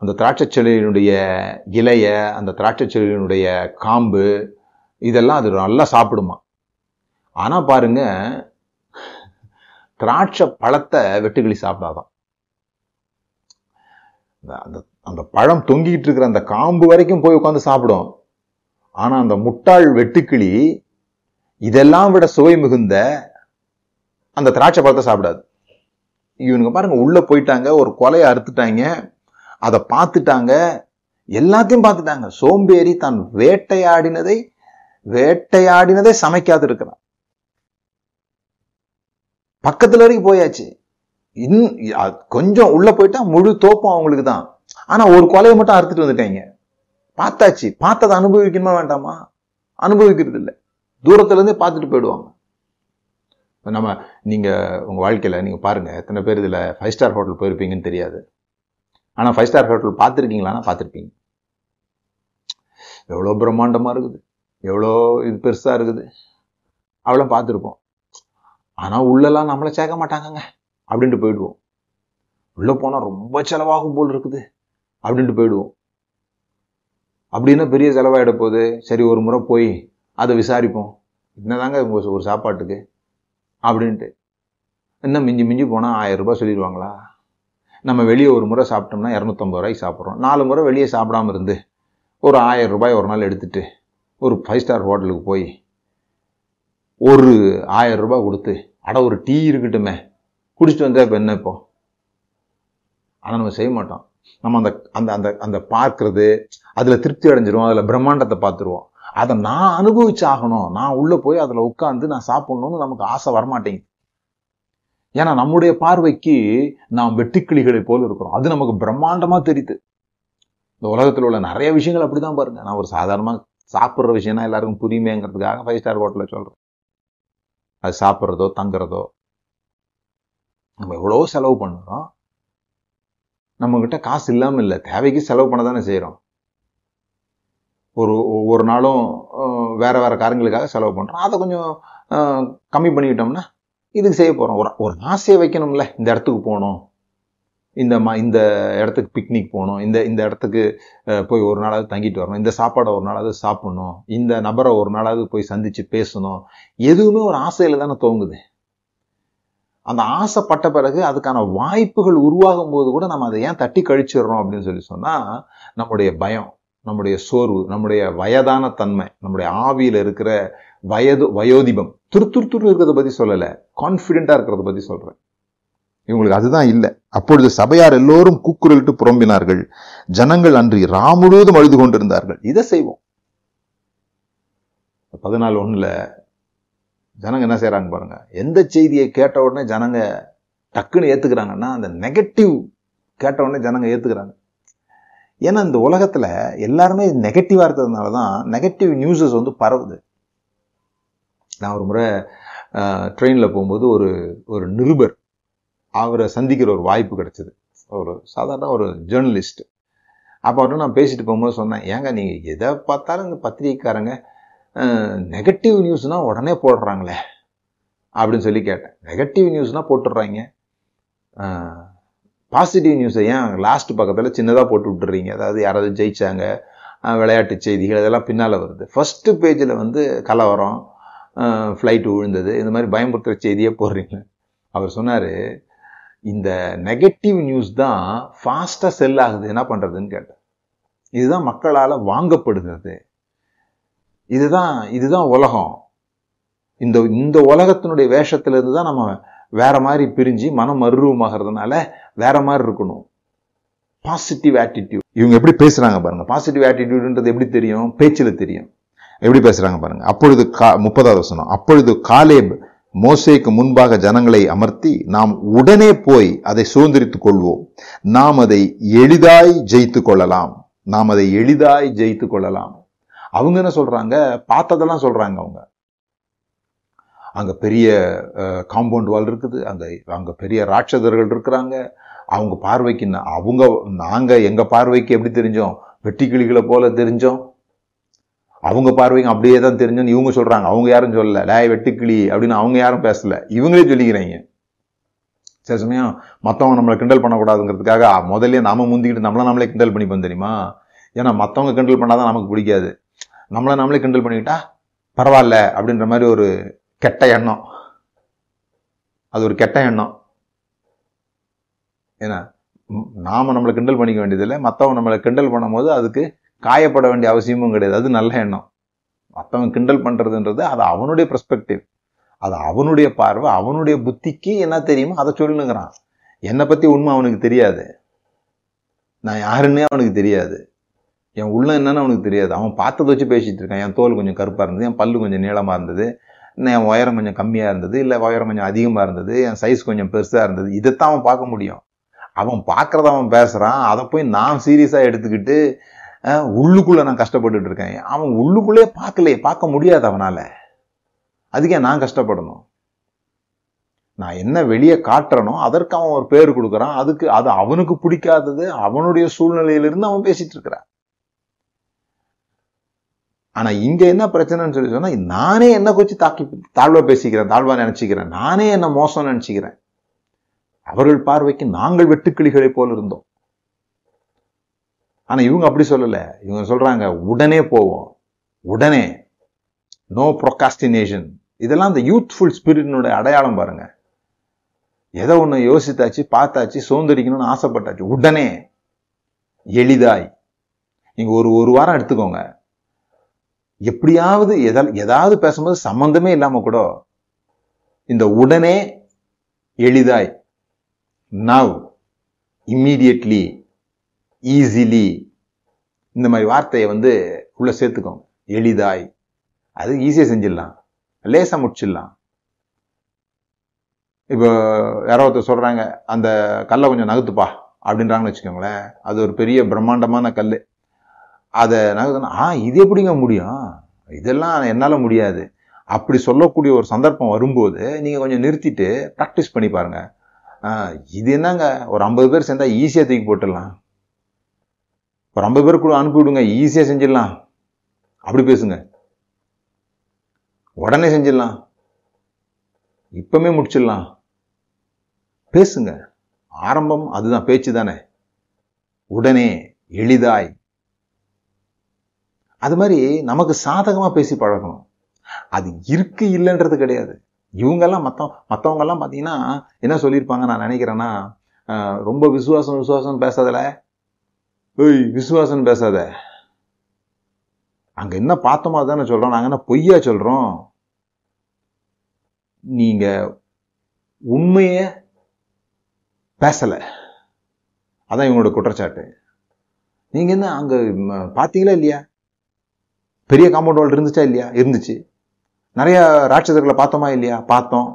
அந்த திராட்சை செடியினுடைய இலைய, அந்த திராட்சை செடியினுடைய காம்பு, இதெல்லாம் அது நல்லா சாப்பிடுமா. ஆனா பாருங்க, திராட்சை பழத்தை வெட்டுக்கிளி சாப்பிடாதான். அந்த அந்த பழம் தொங்கிக்கிட்டு இருக்கிற அந்த காம்பு வரைக்கும் போய் உட்காந்து சாப்பிடும். ஆனா அந்த முட்டாள் வெட்டுக்கிளி இதெல்லாம் விட சுவை மிகுந்த அந்த திராட்சை பழத்தை சாப்பிடாது. இவனுங்க பாருங்க, உள்ள போயிட்டாங்க, ஒரு கொலையை அறுத்துட்டாங்க, அதை பார்த்துட்டாங்க, எல்லாத்தையும் பார்த்துட்டாங்க. சோம்பேறி தான் வேட்டையாடினதை சமைக்காது இருக்கிறான். பக்கத்துல வரைக்கும் போயாச்சு, கொஞ்சம் உள்ள போயிட்டா முழு தோப்பம் அவங்களுக்கு தான். ஆனா ஒரு கொலையை மட்டும் அறுத்துட்டு வந்துட்டாங்க. பார்த்தாச்சு, பார்த்ததை அனுபவிக்கணுமா வேண்டாமா? அனுபவிக்கிறது இல்லை, தூரத்துல இருந்தே பார்த்துட்டு போயிடுவாங்க. நம்ம உங்க வாழ்க்கையில பாருங்க, எத்தனை பேர் இதுல 5 ஸ்டார் ஹோட்டல் போயிருப்பீங்கன்னு தெரியாது. ஆனா 5 ஸ்டார் ஹோட்டல் பார்த்துருக்கீங்களான்னா பார்த்துருப்பீங்க. எவ்வளோ பிரம்மாண்டமா இருக்குது, எவ்வளோ இது பெருசா இருக்குது, அவ்வளோ பார்த்துருப்போம். ஆனா உள்ளெல்லாம் நம்மளை சேர்க்க மாட்டாங்கங்க அப்படின்ட்டு போயிடுவோம். உள்ள போனா ரொம்ப செலவாகும் போல் இருக்குது அப்படின்ட்டு போயிடுவோம். அப்படின்னா பெரிய செலவாயிட போகுது. சரி, ஒரு முறை போய் அதை விசாரிப்போம், என்னதாங்க ஒரு சாப்பாட்டுக்கு அப்படின்ட்டு. இன்னும் மிஞ்சி மிஞ்சி போனால் 1000 ரூபாய் சொல்லிடுவாங்களா. நம்ம வெளியே ஒரு முறை சாப்பிட்டோம்னா 250 ரூபாய்க்கு சாப்பிட்றோம். 4 முறை வெளியே சாப்பிடாம இருந்து ஒரு 1000 ரூபாய் ஒரு நாள் எடுத்துட்டு ஒரு 5 ஸ்டார் ஹோட்டலுக்கு போய் ஒரு 1000 ரூபாய் கொடுத்து, அட ஒரு டீ இருக்கட்டுமே குடிச்சிட்டு வந்தா இப்போ என்ன இப்போ? ஆனால் நம்ம செய்ய மாட்டோம். நம்ம அந்த அந்த அந்த அந்த பார்க்கறது அதில் திருப்தி அடைஞ்சிருவோம், அதில் பிரம்மாண்டத்தை பார்த்துருவோம். அதை நான் அனுபவிச்சாகணும், நான் உள்ள போய் அதில் உட்காந்து நான் சாப்பிடணும்னு நமக்கு ஆசை வரமாட்டேங்குது. ஏன்னா நம்முடைய பார்வைக்கு நாம் வெட்டுக்கிளிகளை போல் இருக்கிறோம், அது நமக்கு பிரம்மாண்டமா தெரியுது. இந்த உலகத்தில் உள்ள நிறைய விஷயங்கள் அப்படிதான் பாருங்க. நான் ஒரு சாதாரணமா சாப்பிட்ற விஷயம்னா எல்லாருக்கும் புரியுமேங்கிறதுக்காக 5 ஸ்டார் ஹோட்டலில் சொல்றேன். அது சாப்பிட்றதோ தங்குறதோ நம்ம எவ்வளவோ செலவு பண்ணுறோம். நம்மகிட்ட காசு இல்லாமல் இல்லை, தேவைக்கு செலவு பண்ண தானே செய்கிறோம். ஒவ்வொரு நாளும் வேற வேற காரங்களுக்காக செலவு பண்ணுறோம். அதை கொஞ்சம் கம்மி பண்ணிக்கிட்டோம்னா இதுக்கு செய்ய போகிறோம். ஒரு ஆசையை வைக்கணும்ல, இந்த இடத்துக்கு போகணும், இந்த இடத்துக்கு பிக்னிக் போகணும், இந்த இடத்துக்கு போய் ஒரு நாளாவது தங்கிட்டு வரணும், இந்த சாப்பாடை ஒரு நாளாவது சாப்பிடணும், இந்த நபரை ஒரு நாளாவது போய் சந்தித்து பேசணும். எதுவுமே ஒரு ஆசையில் தானே தோங்குது. அந்த ஆசைப்பட்ட பிறகு அதுக்கான வாய்ப்புகள் உருவாகும் போது கூட நம்ம அதை ஏன் தட்டி கழிச்சிடுறோம் அப்படின்னு சொல்லி சொன்னால், நம்முடைய பயம், நம்முடைய சோர்வு, நம்முடைய வயதான தன்மை, நம்முடைய ஆவியில் இருக்கிற வயோதிபம். துருத்துருத்துரு இருக்கிறத பற்றி சொல்லலை, கான்ஃபிடென்ட்டாக இருக்கிறத பற்றி சொல்கிறேன். இவங்களுக்கு அதுதான் இல்லை. அப்பொழுது சபையார் எல்லோரும் கூக்குரலிட்டு புறம்பினார்கள். ஜனங்கள் அன்று ராம் முழுவதும் அழுது கொண்டிருந்தார்கள். இதை செய்வோம். 14:1 ஜனங்க என்ன செய்யறாங்க பாருங்க. எந்த செய்தியை கேட்ட உடனே ஜனங்க டக்குன்னு ஏத்துக்கிறாங்கன்னா, அந்த நெகட்டிவ் கேட்ட உடனே ஜனங்க ஏத்துக்கிறாங்க. ஏன்னா இந்த உலகத்துல எல்லாருமே நெகட்டிவா இருக்கிறதுனாலதான் நெகட்டிவ் நியூஸஸ் வந்து பரவுது. நான் ஒரு முறை ட்ரெயின்ல போகும்போது ஒரு நிருபர், அவரை சந்திக்கிற ஒரு வாய்ப்பு கிடைச்சது. ஒரு சாதாரண ஒரு ஜேர்னலிஸ்ட். அப்போ அவர்கிட்ட நான் பேசிட்டு போகும்போது சொன்னேன், ஏங்க நீங்க எதை பார்த்தாலும் இந்த பத்திரிகைக்காரங்க நெகட்டிவ் நியூஸ்னா உடனே போடுறாங்களே அப்படின்னு சொல்லி கேட்டேன். நெகட்டிவ் நியூஸ்னா போட்டுடுறாங்க, பாசிட்டிவ் நியூஸை ஏன் லாஸ்ட் பக்கத்தில் சின்னதாக போட்டு விட்டுறீங்க? அதாவது யாராவது ஜெயிச்சாங்க, விளையாட்டு செய்திகள், இதெல்லாம் பின்னால் வருது. ஃபஸ்ட்டு பேஜில் வந்து கலவரம், ஃப்ளைட்டு விழுந்தது, இந்த மாதிரி பயமுறுத்துகிற செய்தியே போடுறீங்க. அவர் சொன்னார், இந்த நெகட்டிவ் நியூஸ் தான் ஃபாஸ்ட்டாக செல் ஆகுது, என்ன பண்ணுறதுன்னு கேட்டேன். இதுதான் மக்களால் வாங்கப்படுகிறது, இதுதான் உலகம். இந்த உலகத்தினுடைய வேஷத்திலிருந்து தான் நம்ம வேற மாதிரி பிரிஞ்சு மனம் மறுரூபமாகிறதுனால வேற மாதிரி இருக்கணும். Positive attitude. இவங்க எப்படி பேசுறாங்க பாருங்க. பாசிட்டிவ் ஆட்டிடியூடுன்றது எப்படி தெரியும்? பேச்சில் தெரியும். எப்படி பேசுறாங்க பாருங்க. அப்பொழுது 30வது வசனம், அப்பொழுது காலேப் மோசேக்கு முன்பாக ஜனங்களை அமர்த்தி, நாம் உடனே போய் அதை சுதந்திரித்துக் கொள்வோம், நாம் அதை எளிதாய் ஜெயித்து கொள்ளலாம், நாம் அதை எளிதாய் ஜெயித்து கொள்ளலாம். அவங்க என்ன சொல்றாங்க, பார்த்ததெல்லாம் சொல்றாங்க. அவங்க அங்க பெரிய காம்பவுண்ட் வால் இருக்குது, அங்க பெரிய ராட்சதர்கள் இருக்கிறாங்க. அவங்க பார்வைக்கு நாங்க எங்க பார்வைக்கு எப்படி தெரிஞ்சோம், வெட்டி கிளிகளை போல தெரிஞ்சோம். அவங்க பார்வைங்க அப்படியே தான் தெரிஞ்சோன்னு இவங்க சொல்றாங்க. அவங்க யாரும் சொல்லல, லே வெட்டுக்கிளி அப்படின்னு அவங்க யாரும் பேசல, இவங்களே சொல்லிக்கிறாங்க. சில சமயம் மற்றவங்க நம்மளை கிண்டல் பண்ணக்கூடாதுங்கிறதுக்காக முதல்ல நாம முந்திக்கிட்டு நம்மளை நம்மளே கிண்டல் பண்ணிப்போம் தெரியுமா. ஏன்னா மற்றவங்க கிண்டல் பண்ணாதான் நமக்கு பிடிக்காது, நம்மளை நம்மளே கிண்டல் பண்ணிக்கிட்டா பரவாயில்ல அப்படின்ற மாதிரி ஒரு கெட்ட எண்ணம். அது ஒரு கெட்ட எண்ணம். ஏன்னா நாம நம்மளை கிண்டல் பண்ணிக்க வேண்டியதில்லை, மற்றவங்க நம்மளை கிண்டல் பண்ணும் போது அதுக்கு காயப்பட வேண்டிய அவசியமும் கிடையாது. அது நல்ல எண்ணம். மற்றவன் கிண்டல் பண்றதுன்றது அது அவனுடைய பெர்ஸ்பெக்டிவ், அது அவனுடைய பார்வை, அவனுடைய புத்திக்கு என்ன தெரியுமோ அதை சொல்லுங்கிறான். என்னை பத்தி உண்மை அவனுக்கு தெரியாது, நான் யாருன்னே அவனுக்கு தெரியாது, என் உள்ள என்னன்னு அவனுக்கு தெரியாது. அவன் பார்த்ததை வச்சு பேசிட்டு இருக்கான். என் தோல் கொஞ்சம் கருப்பா இருந்தது, என் பல்லு கொஞ்சம் நீளமா இருந்தது, என் உயரம் கொஞ்சம் கம்மியா இருந்தது, இல்லை உயரம் கொஞ்சம் அதிகமா இருந்தது, என் சைஸ் கொஞ்சம் பெருசா இருந்தது, இதைத்தான் அவன் பார்க்க முடியும். அவன் பார்க்கறத அவன் பேசுறான். அதை போய் நான் சீரியஸா எடுத்துக்கிட்டு உள்ளுக்குள்ள நான் கஷ்டப்பட்டுட்டு இருக்கேன். அவன் உள்ளுக்குள்ளே பார்க்க முடியாது அவனால. அதுக்கே நான் கஷ்டப்படணும். நான் என்ன வெளியே காட்டுறனோ அதற்கு அவன் ஒரு பேர் கொடுக்கறான். அதுக்கு அது அவனுக்கு பிடிக்காதது அவனுடைய சூழ்நிலையிலிருந்து அவன் பேசிட்டு இருக்கிறான். ஆனா இங்க என்ன பிரச்சனைன்னு சொல்லி சொன்னா, நானே என்ன குறிச்சு தாழ்வா பேசிக்கிறேன், தாழ்வா நினைச்சுக்கிறேன், நானே என்ன மோசம் நினைச்சுக்கிறேன். அவர்கள் பார்வைக்கு நாங்கள் வெட்டுக்கிளிகளை போல இருந்தோம். ஆனா இவங்க அப்படி சொல்லல. இவங்க சொல்றாங்க உடனே போவோம், உடனே, நோ ப்ரொகாஸ்டினேஷன். இதெல்லாம் அந்த யூத்ஃபுல் ஸ்பிரிட்னுடைய அடையாளம் பாருங்க. ஏதோ ஒன்று யோசித்தாச்சு, பார்த்தாச்சு, சுதந்திரிக்கணும்னு ஆசைப்பட்டாச்சு, உடனே, எளிதாய். நீங்க ஒரு வாரம் எடுத்துக்கோங்க, எப்படியாவது எதாவது பேசும்போது சம்பந்தமே இல்லாம கூட இந்த உடனே, எளிதாய், நவ், இம்மீடியட்லி, ஈஸிலி, இந்த மாதிரி வார்த்தையை உள்ள சேர்த்துக்கோங்க. எளிதாய், அது ஈஸியாக செஞ்சிடலாம், லேசாக முடிச்சிடலாம். இப்போ யாரோ ஒருத்தர் சொல்கிறாங்க, அந்த கல்லை கொஞ்சம் நகர்த்துப்பா அப்படின்றாங்கன்னு வச்சுக்கோங்களேன். அது ஒரு பெரிய பிரம்மாண்டமான கல். அதை நகர்த்துனா, இது எப்படிங்க முடியும், இதெல்லாம் என்னால் முடியாது அப்படி சொல்லக்கூடிய ஒரு சந்தர்ப்பம் வரும்போது நீங்கள் கொஞ்சம் நிறுத்திட்டு ப்ராக்டிஸ் பண்ணி பாருங்கள். இது என்னங்க, ஒரு 50 பேர் சேர்ந்தால் ஈஸியாக தூக்கி போட்டுடலாம், ஒரு 50 பேர் கூட அனுப்பிவிடுங்க, ஈஸியாக செஞ்சிடலாம், அப்படி பேசுங்க. உடனே செஞ்சிடலாம், இப்பவுமே முடிச்சிடலாம் பேசுங்க. ஆரம்பம் அதுதான், பேச்சு தானே, உடனே, எளிதாய். அது மாதிரி நமக்கு சாதகமா பேசி பழகணும். அது இருக்கு இல்லைன்றது கிடையாது. இவங்கெல்லாம் மற்றவங்கெல்லாம் பார்த்தீங்கன்னா என்ன சொல்லியிருப்பாங்க நான் நினைக்கிறேன்னா, ரொம்ப விசுவாசம் பேசாதல, விசுவாசம் பேசாத, அங்க என்ன பார்த்தோமா தானே சொல்றோம், நாங்க என்ன பொய்யா சொல்றோம். நீங்க உண்மைய பேசல, அதான் இவங்களோட குற்றச்சாட்டு. நீங்க என்ன அங்க பாத்தீங்களா இல்லையா, பெரிய காம்பவுண்ட் வால் இருந்துச்சா இல்லையா, இருந்துச்சு, நிறைய ராட்சதர்களை பார்த்தோமா இல்லையா, பார்த்தோம்,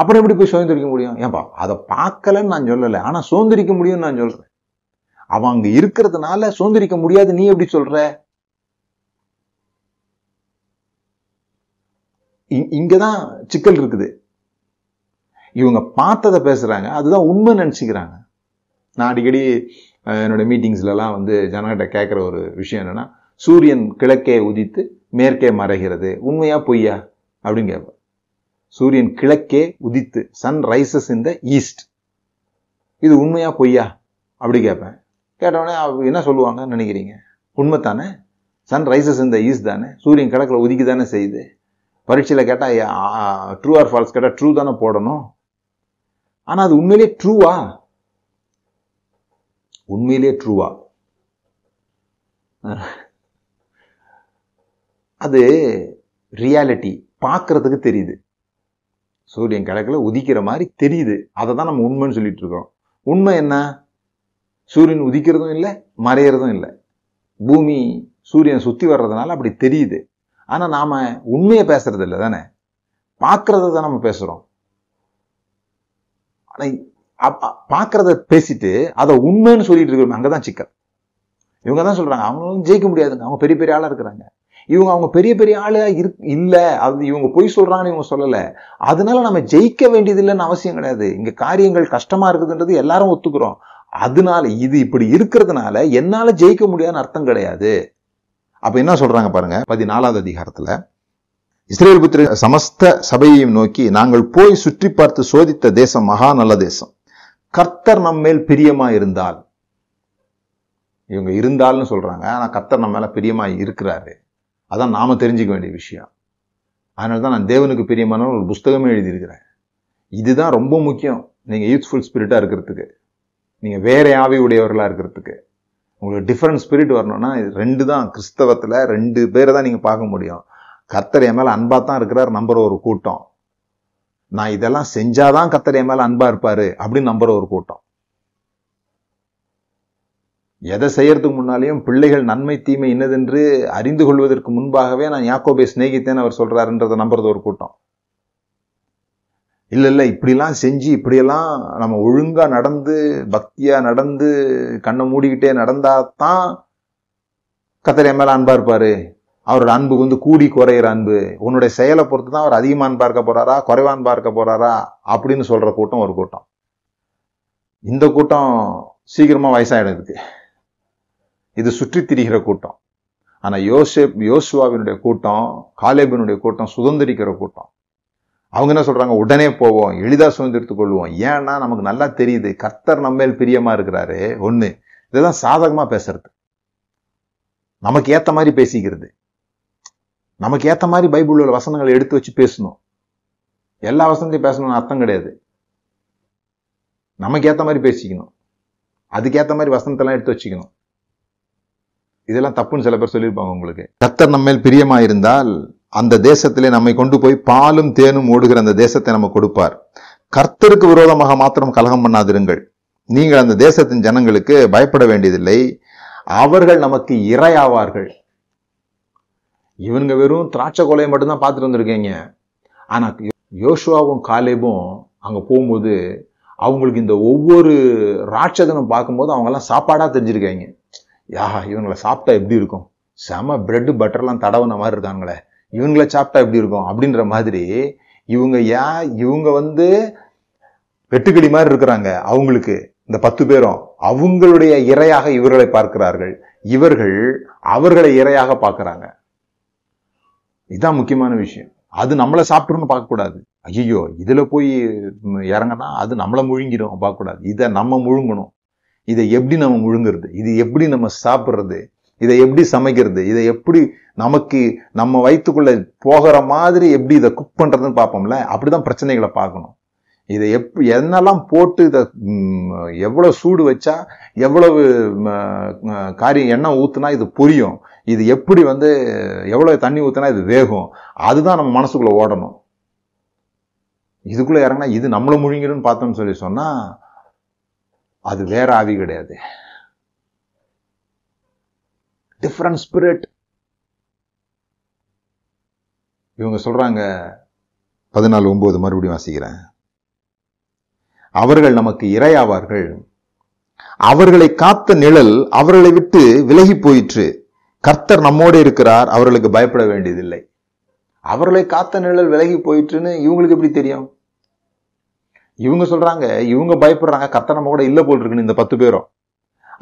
அப்புறம் எப்படி போய் சுதந்திரிக்க முடியும். ஏன்பா அதை பார்க்கலன்னு நான் சொல்லலை, ஆனா சுதந்திரிக்க முடியும்னு நான் சொல்றேன். அவன் அங்க இருக்கிறதுனால சுதந்திரிக்க முடியாது நீ எப்படி சொல்ற. இங்கதான் சிக்கல் இருக்குது. இவங்க பார்த்ததை பேசுறாங்க, அதுதான் உண்மை நினைச்சுக்கிறாங்க. நான் அடிக்கடி என்னோட மீட்டிங்ஸ்ல எல்லாம் ஜனகிட்ட கேட்கிற ஒரு விஷயம் என்னன்னா, சூரியன் கிழக்கே உதித்து மேற்கே மறைகிறது உண்மையா பொய்யா அப்படின்னு கேட்பேன். சூரியன் கிழக்கே உதித்து, sun rises in the east, இது உண்மையா பொய்யா அப்படி கேட்பேன். கேட்டவொடனே அவங்க என்ன சொல்லுவாங்கன்னு நினைக்கிறீங்க, உண்மை தானே, sun rises in the east தானே, சூரியன் கிழக்கில் உதிக்கு தானே செய்யுது. பரீட்சையில் கேட்டால் ட்ரூ ஆர் ஃபால்ஸ் கேட்டால் ட்ரூ தானே போடணும். ஆனால் அது உண்மையிலே ட்ரூவா, உண்மையிலே ட்ரூவா, அது ரியாலிட்டி. பார்க்கறதுக்கு தெரியுது, சூரியன் கிழக்கில் உதிக்கிற மாதிரி தெரியுது, அதை தான் நம்ம உண்மைன்னு சொல்லிட்டு இருக்கோம். உண்மை என்ன, சூரியன் உதிக்கிறதும் இல்லை மறையிறதும் இல்லை, பூமி சூரியன் சுற்றி வர்றதுனால அப்படி தெரியுது. ஆனால் நாம் உண்மையை பேசுறது இல்லை தானே, பார்க்கறத தான் நம்ம பேசுறோம். பார்க்கறத பேசிட்டு அதை உண்மைன்னு சொல்லிட்டு இருக்கிறோம், அங்கதான் சிக்கல். இவங்க தான் சொல்றாங்க அவங்களும் ஜெயிக்க முடியாதுங்க, அவங்க பெரிய பெரிய ஆளா இருக்கிறாங்க. இவங்க அவங்க பெரிய பெரிய ஆளா இல்ல, அது இவங்க பொய் சொல்றாங்கன்னு இவங்க சொல்லல, அதனால நம்ம ஜெயிக்க வேண்டியது இல்லைன்னு அவசியம் கிடையாது. இங்க காரியங்கள் கஷ்டமா இருக்குதுன்றது எல்லாரும் ஒத்துக்கிறோம். அதனால இது இப்படி இருக்கிறதுனால என்னால ஜெயிக்க முடியாதுன்னு அர்த்தம் கிடையாது. அப்ப என்ன சொல்றாங்க பாருங்க, 14வது அதிகாரத்துல, இஸ்ரேல் புத்திர சமஸ்த சபையையும் நோக்கி, நாங்கள் போய் சுற்றி பார்த்து சோதித்த தேசம் மகா நல்ல தேசம், கர்த்தர் நம்மேல் பிரியமா இருந்தால். இவங்க இருந்தால்னு சொல்றாங்க, ஆனா கர்த்தர் நம்ம மேல பிரியமா இருக்கிறாரு, அதான் நாம தெரிஞ்சுக்க வேண்டிய விஷயம். அதனாலதான் நான் தேவனுக்கு பிரியமான ஒரு புஸ்தகமே எழுதியிருக்கிறேன். இதுதான் ரொம்ப முக்கியம். நீங்க யூத்ஃபுல் ஸ்பிரிட்டா இருக்கிறதுக்கு, நீங்க வேற ஆவி உடையவர்களா இருக்கிறதுக்கு, உங்களுக்கு டிஃபரண்ட் ஸ்பிரிட் வரணும்னா ரெண்டு தான், கிறிஸ்தவத்துல ரெண்டு பேரை தான் நீங்க பார்க்க முடியும். கர்த்தர் என் மேல அன்பா தான் இருக்கிறார் நம்புற ஒரு கூட்டம், நான் இதெல்லாம் செஞ்சாதான் கர்த்தர் என் மேல அன்பா இருப்பாரு அப்படின்னு நம்புற ஒரு கூட்டம். எதை செய்யறதுக்கு முன்னாலேயும் பிள்ளைகள் நன்மை தீமை இன்னதென்று அறிந்து கொள்வதற்கு முன்பாகவே நான் யாக்கோபை சிநேகித்தேன்னு அவர் சொல்றாருன்றதை நம்புறது ஒரு கூட்டம். இல்லை இப்படிலாம் செஞ்சு இப்படியெல்லாம் நம்ம ஒழுங்கா நடந்து பக்தியா நடந்து கண்ணை மூடிக்கிட்டே நடந்தாதான் கர்த்தர் என் மேல அன்பா இருப்பாரு, அவரோட அன்பு வந்து கூடி குறையிற அன்பு, உன்னுடைய செயலை பொறுத்து தான் அவர் அதிகமானு பார்க்க போறாரா குறைவான் பார்க்க போறாரா அப்படின்னு சொல்ற கூட்டம் ஒரு கூட்டம். இந்த கூட்டம் சீக்கிரமா வயசாயிடுது, இது சுற்றி திரிகிற கூட்டம். ஆனா யோசுவாவினுடைய கூட்டம், காலேபினுடைய கூட்டம் சுதந்திரிக்கிற கூட்டம். அவங்க என்ன சொல்றாங்க, உடனே போவோம், எளிதா சுதந்திரித்துக் கொள்வோம், ஏன்னா நமக்கு நல்லா தெரியுது கர்த்தர் நம்ம மேல் பிரியமா இருக்கிறாரு. ஒண்ணு இதுதான் சாதகமா பேசுறது, நமக்கு ஏத்த மாதிரி பேசிக்கிறது, நமக்கு ஏற்ற மாதிரி பைபிள் உள்ள வசனங்களை எடுத்து வச்சு பேசணும். எல்லா வசனத்தையும் பேசணும்னு அர்த்தம் கிடையாது, நமக்கு ஏற்ற மாதிரி பேசிக்கணும், அதுக்கேற்ற மாதிரி வசனத்தெல்லாம் எடுத்து வச்சுக்கணும். இதெல்லாம் தப்புன்னு சில பேர் சொல்லியிருப்பாங்க. உங்களுக்கு கர்த்தர் நம்ம மேல் பிரியமா இருந்தால் அந்த தேசத்திலே நம்மை கொண்டு போய் பாலும் தேனும் ஓடுகிற அந்த தேசத்தை நம்ம கொடுப்பார். கர்த்தருக்கு விரோதமாக மாத்திரம் கலகம் பண்ணாதிருங்கள், நீங்கள் அந்த தேசத்தின் ஜனங்களுக்கு பயப்பட வேண்டியதில்லை, அவர்கள் நமக்கு இரையாவார்கள். இவங்க வெறும் திராட்சை கொலையை மட்டும்தான் பார்த்துட்டு வந்திருக்கீங்க. ஆனா யோசுவாவும் காலேபும் அங்க போகும்போது அவங்களுக்கு இந்த ஒவ்வொரு ராட்சதனும் பார்க்கும்போது அவங்க எல்லாம் சாப்பாடா தெரிஞ்சிருக்காங்க. யாஹா இவங்களை சாப்பிட்டா எப்படி இருக்கும், செம பிரெட் பட்டர்லாம் தடவுன மாதிரி இருக்காங்களே, இவங்கள சாப்பிட்டா எப்படி இருக்கும் அப்படின்ற மாதிரி. இவங்க இவங்க வந்து வெட்டுக்கிளி மாதிரி இருக்கிறாங்க. அவங்களுக்கு இந்த 10 பேரும் அவங்களுடைய இரையாக இவர்களை பார்க்கிறார்கள், இவர்கள் அவர்களை இரையாக பார்க்கிறாங்க. இதுதான் முக்கியமான விஷயம். அது நம்மளை சாப்பிட்டுன்னு பார்க்கக்கூடாது. ஐயோ இதுல போய் இறங்கினா அது நம்மளை முழுங்கிடும், பார்க்கக்கூடாது. இதை நம்ம முழுங்கணும். இதை எப்படி நம்ம முழுங்குறது, இது எப்படி நம்ம சாப்பிட்றது, இதை எப்படி சமைக்கிறது, இதை எப்படி நமக்கு நம்ம வயிற்றுக்குள்ள போகிற மாதிரி எப்படி இதை குக் பண்றதுன்னு பார்ப்போம்ல. அப்படிதான் பிரச்சனைகளை பார்க்கணும். இதை என்னெல்லாம் போட்டு இதை எவ்வளவு சூடு வச்சா, எவ்வளவு காரியம் எண்ணெய் ஊத்துனா இது புரியும், இது எப்படி வந்து எவ்வளவு தண்ணி ஊத்துனா இது வேகும், அதுதான் நம்ம மனசுக்குள்ள ஓடணும். இதுக்குள்ள இறங்கினா இது நம்மள முழுங்கிடும்னு பார்த்தோம்னு சொல்லி சொன்னா அது வேற ஆவி கிடையாது, டிஃபரண்ட் ஸ்பிரிட். இவங்க சொல்றாங்க 14:9 மறுபடியும் வாசிக்கிறேன், அவர்கள் நமக்கு இரையாவார்கள், அவர்களை காத்த நிழல் அவர்களை விட்டு விலகி போயிற்று, கர்த்தர் நம்மோடு இருக்கிறார், அவர்களுக்கு பயப்பட வேண்டியதில்லை. அவர்களை காத்த நிழல் விலகி போயிற்றுன்னு இவங்களுக்கு எப்படி தெரியும்? இவங்க சொல்றாங்க இவங்க பயப்படுறாங்க, கர்த்தர் நம்ம கூட இல்லை போல் இருக்குன்னு இந்த 10 பேரும்.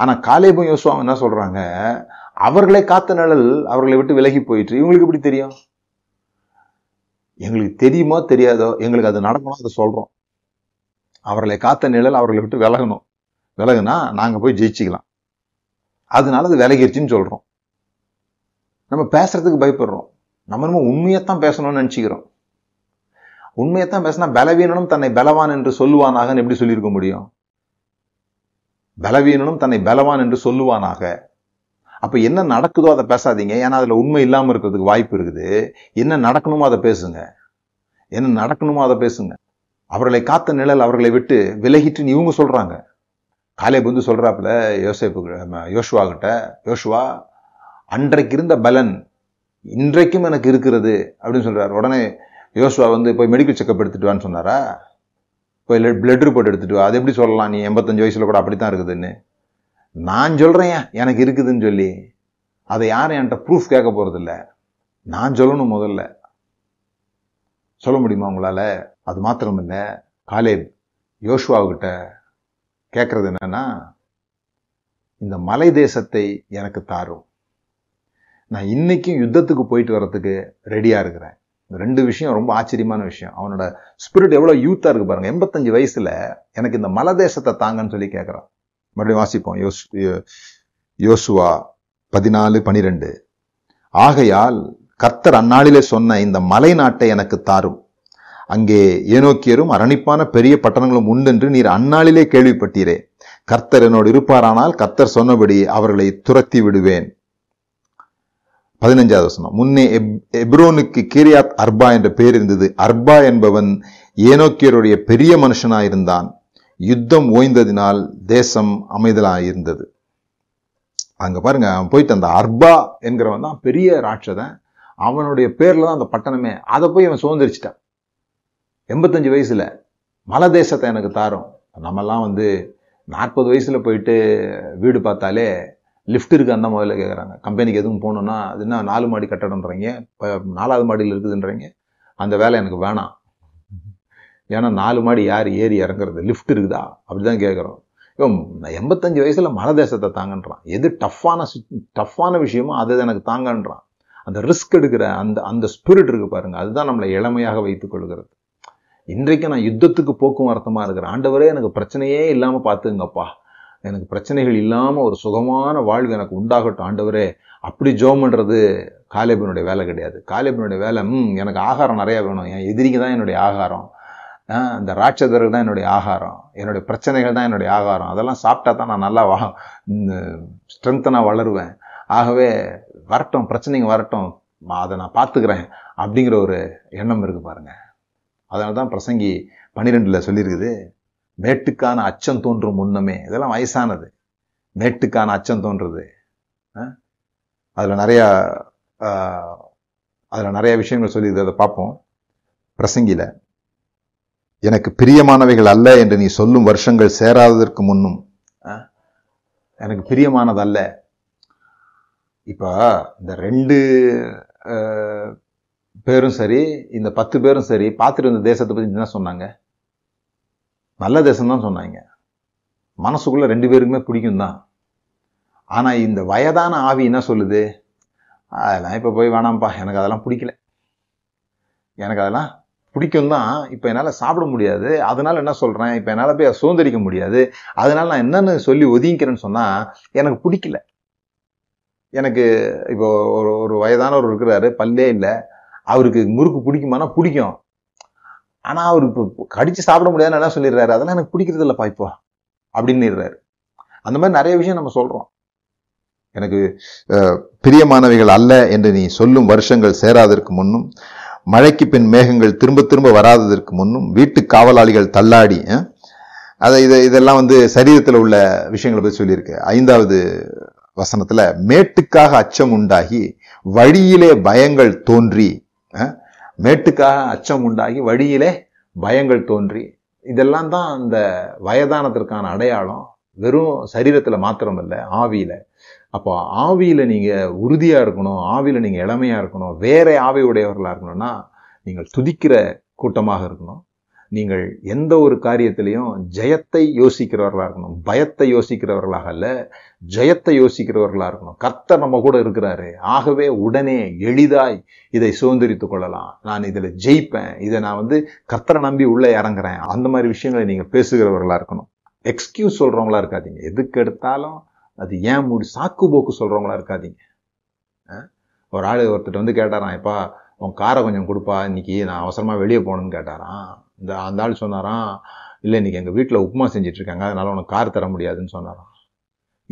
ஆனா காலேபும் யோசுவாவும் என்ன சொல்றாங்க, அவர்களை காத்த நிழல் அவர்களை விட்டு விலகி போயிற்று. இவங்களுக்கு எப்படி தெரியும்? எங்களுக்கு தெரியுமோ தெரியாதோ, எங்களுக்கு அது நடக்கணும், அதை சொல்றோம். அவர்களை காத்த நிழல் அவர்களை விட்டு விலகணும், விலகுனா நாங்க போய் ஜெயிச்சுக்கலாம், அதனால அது விலகிருச்சுன்னு சொல்றோம். நம்ம பேசுறதுக்கு பயப்படுறோம், நம்ம நம்ம உண்மையைத்தான் பேசணும்னு நினைச்சுக்கிறோம். உண்மையைத்தான் பேசினா பலவீனனும் தன்னை பலவான் என்று சொல்லுவானாக எப்படி சொல்லியிருக்க முடியும்? பலவீனனும் தன்னை பலவான் என்று சொல்லுவானாக. அப்ப என்ன நடக்குதோ அதை பேசாதீங்க, ஏன்னா அதுல உண்மை இல்லாம இருக்கிறதுக்கு வாய்ப்பு இருக்குது. என்ன நடக்கணுமோ அதை பேசுங்க, என்ன நடக்கணுமோ அதை பேசுங்க. அவர்களை காத்த நிழல் அவர்களை விட்டு விலகிட்டுன்னு இவங்க சொல்றாங்க. காலேப் வந்து சொல்றாப்புல யோசுவா கிட்ட, யோசுவா அன்றைக்கு இருந்த பலன் இன்றைக்கும் எனக்கு இருக்கிறது அப்படின்னு சொல்றாரு. உடனே யோசுவா வந்து போய் மெடிக்கல் செக்கப் எடுத்துட்டு வான்னு சொன்னாரா? போய் பிளட் ரிப்போர்ட் எடுத்துட்டு வா. அது எப்படி சொல்லலாம் நீ 85 வயசுல கூட அப்படித்தான் இருக்குதுன்னு? நான் சொல்கிறேன் எனக்கு இருக்குதுன்னு சொல்லி. அதை யாரும் என்கிட்ட ப்ரூஃப் கேட்க போகிறதில்ல, நான் சொல்லணும் முதல்ல. சொல்ல முடியுமா உங்களால்? அது மாத்திரம் இல்லை, காலேப் யோசுவாவுக்கிட்ட கேட்குறது என்னன்னா, இந்த மலை தேசத்தை எனக்கு தாரும், நான் இன்றைக்கும் யுத்தத்துக்கு போயிட்டு வர்றதுக்கு ரெடியாக இருக்கிறேன். இந்த ரெண்டு விஷயம் ரொம்ப ஆச்சரியமான விஷயம். அவனோட ஸ்பிரிட் எவ்வளோ யூத்தாக இருக்குது பாருங்கள். 85 வயசில் எனக்கு இந்த மலை தேசத்தை தாங்கன்னு சொல்லி கேட்குறான். மறுபடியும் வாசிப்போம். யோசுவா 14:12. ஆகையால் கர்த்தர் அந்நாளிலே சொன்ன இந்த மலை நாட்டை எனக்கு தாரும், அங்கே ஏனோக்கியரும் அரணிப்பான பெரிய பட்டணங்களும் உண்டென்று நீர் அந்நாளிலே கேள்விப்பட்டீரே. கர்த்தர் என்னோடு இருப்பாரானால் கர்த்தர் சொன்னபடி அவர்களை துரத்தி விடுவேன். 15வது வசனம். முன்னே எப்ரோனுக்கு கீரியாத் அர்பா என்ற பெயர் இருந்தது. அர்பா என்பவன் ஏனோக்கியருடைய பெரிய மனுஷனாயிருந்தான். யுத்தம் ஓய்ந்ததினால் தேசம் அமைதலாயிருந்தது. அங்க பாருங்க, அவன் போயிட்டு அந்த அர்பா என்கிறவன் தான் பெரிய ராட்சதன். அவனுடைய பேர்ல தான் அந்த பட்டணமே. அதை போய் அவன் சுதந்திரிச்சிட்டான் 85 வயசுல. மலை தேசத்தை எனக்கு தாரும். நம்மெல்லாம் வந்து 40 வயசுல போயிட்டு வீடு பார்த்தாலே லிஃப்ட் இருக்கு அந்த முதல்ல கேட்குறாங்க. கம்பெனிக்கு எதுவும் போகணுன்னா அது என்ன 4 மாடி கட்டடம்ன்றீங்க, 4வது மாடியில் இருக்குதுன்றீங்க. அந்த வேலை எனக்கு வேணாம். ஏன்னா 4 மாடி யார் ஏறி இறங்குறது? லிஃப்ட் இருக்குதா? அப்படிதான் கேட்குறோம். இவன் 85 வயசுல மலை தேசத்தை தாங்கன்றான். எது டஃப்பான விஷயமோ அதை எனக்கு தாங்கன்றான். அந்த ரிஸ்க் எடுக்கிற அந்த ஸ்பிரிட் இருக்கு பாருங்க, அதுதான் நம்மளை இளமையாக வைத்துக் கொள்கிறது. இன்றைக்கு நான் யுத்தத்துக்கு போக்குவரத்தமாக இருக்கிறேன். ஆண்டவரே, எனக்கு பிரச்சனையே இல்லாமல் பார்த்துங்கப்பா, எனக்கு பிரச்சனைகள் இல்லாமல் ஒரு சுகமான வாழ்வு எனக்கு உண்டாகட்டும் ஆண்டவரே. அப்படி ஜோம் பண்ணுறது காலேபினுடைய வேலை கிடையாது. காலேபினுடைய வேலை எனக்கு ஆகாரம் நிறையா வேணும், என் எதிரிக்கு தான் என்னுடைய ஆகாரம், அந்த ராட்சதர்கள் தான் என்னுடைய ஆகாரம், என்னுடைய பிரச்சனைகள் தான் என்னுடைய ஆகாரம், அதெல்லாம் சாப்பிட்டா தான் நான் நல்லா ஸ்ட்ரென்த்தனாக வளருவேன். ஆகவே வரட்டும், பிரச்சனைங்க வரட்டும், அதை நான் பார்த்துக்கிறேன் அப்படிங்கிற ஒரு எண்ணம் இருக்குது பாருங்கள். அதனால தான் பிரசங்கி 12ல் சொல்லியிருக்குது, மேட்டுக்கான அச்சம் தோன்றும் முன்னமே. இதெல்லாம் வயசானது, மேட்டுக்கான அச்சம் தோன்றுறது. அதில் நிறையா விஷயங்கள் சொல்லியிருக்குது, அதை பார்ப்போம். பிரசங்கியில், எனக்கு பிரியமானவைகள் அல்ல என்று நீ சொல்லும் வருஷங்கள் சேராததற்கு முன்னும். எனக்கு பிரியமானதல்ல. இப்போ இந்த 2 பேரும் சரி, இந்த 10 பேரும் சரி, பார்த்துட்டு இந்த தேசத்தை பற்றி என்ன சொன்னாங்க? நல்ல தேசம்தான் சொன்னாங்க. மனசுக்குள்ளே 2 பேருக்குமே பிடிக்கும் தான். ஆனால் இந்த வயதான ஆவி என்ன சொல்லுது? அதெல்லாம் இப்போ போய் வேணாம்ப்பா, எனக்கு அதெல்லாம் பிடிக்கல, எனக்கு அதெல்லாம் பிடிக்கும் தான், இப்போ என்னால் சாப்பிட முடியாது, அதனால் என்ன சொல்கிறேன், இப்போ என்னால் போய் சுதந்திரிக்க முடியாது, அதனால் நான் என்னென்னு சொல்லி ஒதுங்கிக்கிறேன்னு சொன்னால் எனக்கு பிடிக்கல. எனக்கு இப்போ ஒரு வயதானவர் இருக்கிறாரு, பல்லே இல்லை, அவருக்கு முறுக்கு பிடிக்குமானா பிடிக்கும், ஆனால் அவர் இப்போ கடித்து சாப்பிட முடியாதுன்னு என்ன சொல்லிடுறாரு, அதெல்லாம் எனக்கு பிடிக்கிறது இல்லைப்பா இப்போ அப்படின்னுடுறாரு. அந்த மாதிரி நிறைய விஷயம் நம்ம சொல்கிறோம். எனக்கு பிரியமானவைகள் அல்ல என்று நீ சொல்லும் வருஷங்கள் சேராதற்கு முன்னும், மழைக்கு பின் மேகங்கள் திரும்ப திரும்ப வராததற்கு முன்னும், வீட்டு காவலாளிகள் தள்ளாடி. அதை இதெல்லாம் வந்து சரீரத்தில் உள்ள விஷயங்களை பற்றி சொல்லியிருக்கு. 5வது வசனத்தில், மேட்டுக்காக அச்சம் உண்டாகி வழியிலே பயங்கள் தோன்றி. மேட்டுக்காக அச்சம் உண்டாகி வழியிலே பயங்கள் தோன்றி. இதெல்லாம் தான் அந்த வயதானத்திற்கான அடையாளம். வெறும் சரீரத்தில் மாத்திரமில்லை, ஆவியில். அப்போ ஆவியில் நீங்கள் உறுதியாக இருக்கணும், ஆவியில் நீங்கள் இளமையாக இருக்கணும், வேற ஆவி உடையவர்களாக இருக்கணும்னா நீங்கள் துதிக்கிற கூட்டமாக இருக்கணும், நீங்கள் எந்த ஒரு காரியத்திலையும் ஜெயத்தை யோசிக்கிறவர்களாக இருக்கணும், பயத்தை யோசிக்கிறவர்களாக அல்ல, ஜெயத்தை யோசிக்கிறவர்களாக இருக்கணும். கர்த்தர் நம்ம கூட இருக்கிறாரு, ஆகவே உடனே எளிதாய் இதை சுதந்திரித்து கொள்ளலாம். நான் இதில் ஜெயிப்பேன், இதை நான் வந்து கர்த்தரை நம்பி உள்ளே இறங்குறேன், அந்த மாதிரி விஷயங்களை நீங்கள் பேசுகிறவர்களாக இருக்கணும். எக்ஸ்கியூஸ் சொல்கிறவங்களா இருக்காதீங்க, எதுக்கு எடுத்தாலும் அது ஏன் மூடி சாக்கு போக்கு சொல்கிறவங்களா இருக்காதீங்க. ஒருத்தர் வந்து கேட்டாரான், எப்பா உன் காரை கொஞ்சம் கொடுப்பா, இன்னைக்கு நான் அவசரமாக வெளியே போகணுன்னு கேட்டாரான். அந்த ஆள் சொன்னாரான், இல்லை இன்னைக்கு எங்கள் வீட்டில் உப்புமா செஞ்சிட்ருக்காங்க, அதனால் உனக்கு கார் தர முடியாதுன்னு சொன்னாரான்.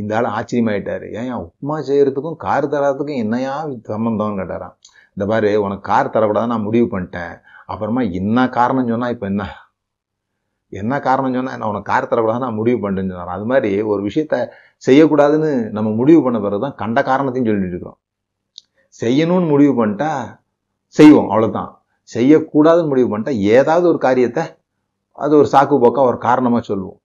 இந்த ஆள் ஆச்சரியமாயிட்டார், ஏன் உப்புமா செய்கிறதுக்கும் கார் தராதுக்கும் என்னையா சம்மந்தம்னு கேட்டாரான். இந்த மாதிரி உனக்கு கார் தரக்கூடாதுன்னு நான் முடிவு பண்ணிட்டேன், அப்புறமா என்ன காரணம் சொன்னால் இப்போ என்ன காரணம் சொன்னால் என்ன, உனக்கு கார் தரக்கூடாதுன்னு நான் முடிவு பண்ணிட்டேன்னு சொன்னார். அது மாதிரி ஒரு விஷயத்த செய்யக்கூடாதுன்னு நம்ம முடிவு பண்ண பிறகு தான் கண்ட காரணத்தையும் சொல்லிட்டு இருக்கிறோம். செய்யணும்னு முடிவு பண்ணிட்டா செய்வோம், அவ்வளோதான். செய்யக்கூடாதுன்னு முடிவு பண்ணிட்டா ஏதாவது ஒரு காரியத்தை அது ஒரு சாக்கு போக்கா ஒரு காரணமாக சொல்லுவோம்.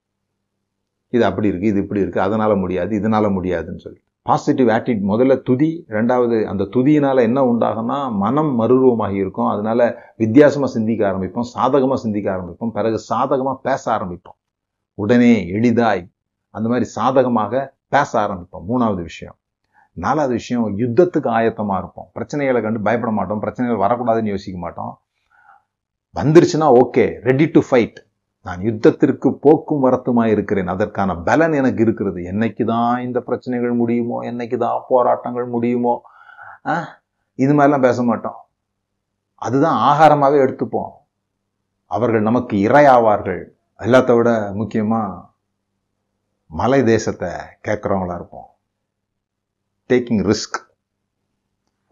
இது அப்படி இருக்குது, இது இப்படி இருக்குது, அதனால் முடியாது, இதனால் முடியாதுன்னு சொல்லி பாசிட்டிவ் ஆட்டிடியூட் முதல்ல துதி. ரெண்டாவது அந்த துதியினால் என்ன உண்டாகும்னா மனம் மறுரூபமாகி இருக்கும். அதனால் வித்தியாசமாக சிந்திக்க ஆரம்பிப்போம், சாதகமாக சிந்திக்க ஆரம்பிப்போம், பிறகு சாதகமாக பேச ஆரம்பிப்போம், உடனே எளிதாய் அந்த மாதிரி சாதகமாக பேச ஆரம்பிப்போம். மூணாவது விஷயம். நாலாவது விஷயம், யுத்தத்துக்கு ஆயத்தமாக இருப்போம். பிரச்சனைகளை கண்டு பயப்பட மாட்டோம், பிரச்சனைகள் வரக்கூடாதுன்னு யோசிக்க மாட்டோம். வந்துருச்சுன்னா ஓகே, ரெடி டு ஃபைட். நான் யுத்தத்திற்கு போக்கும் வரத்துமாக இருக்கிறேன், அதற்கான பலன் எனக்கு இருக்கிறது. என்னைக்கு தான் இந்த பிரச்சனைகள் முடியுமோ, என்னைக்கு தான் போராட்டங்கள் முடியுமோ, இது மாதிரிலாம் பேச மாட்டோம். அதுதான் ஆகாரமாகவே எடுத்துப்போம். அவர்கள் நமக்கு இரையாவார்கள். எல்லாத்த விட முக்கியமாக மலை தேசத்தை கேட்குறவங்களா இருப்போம். Taking risk,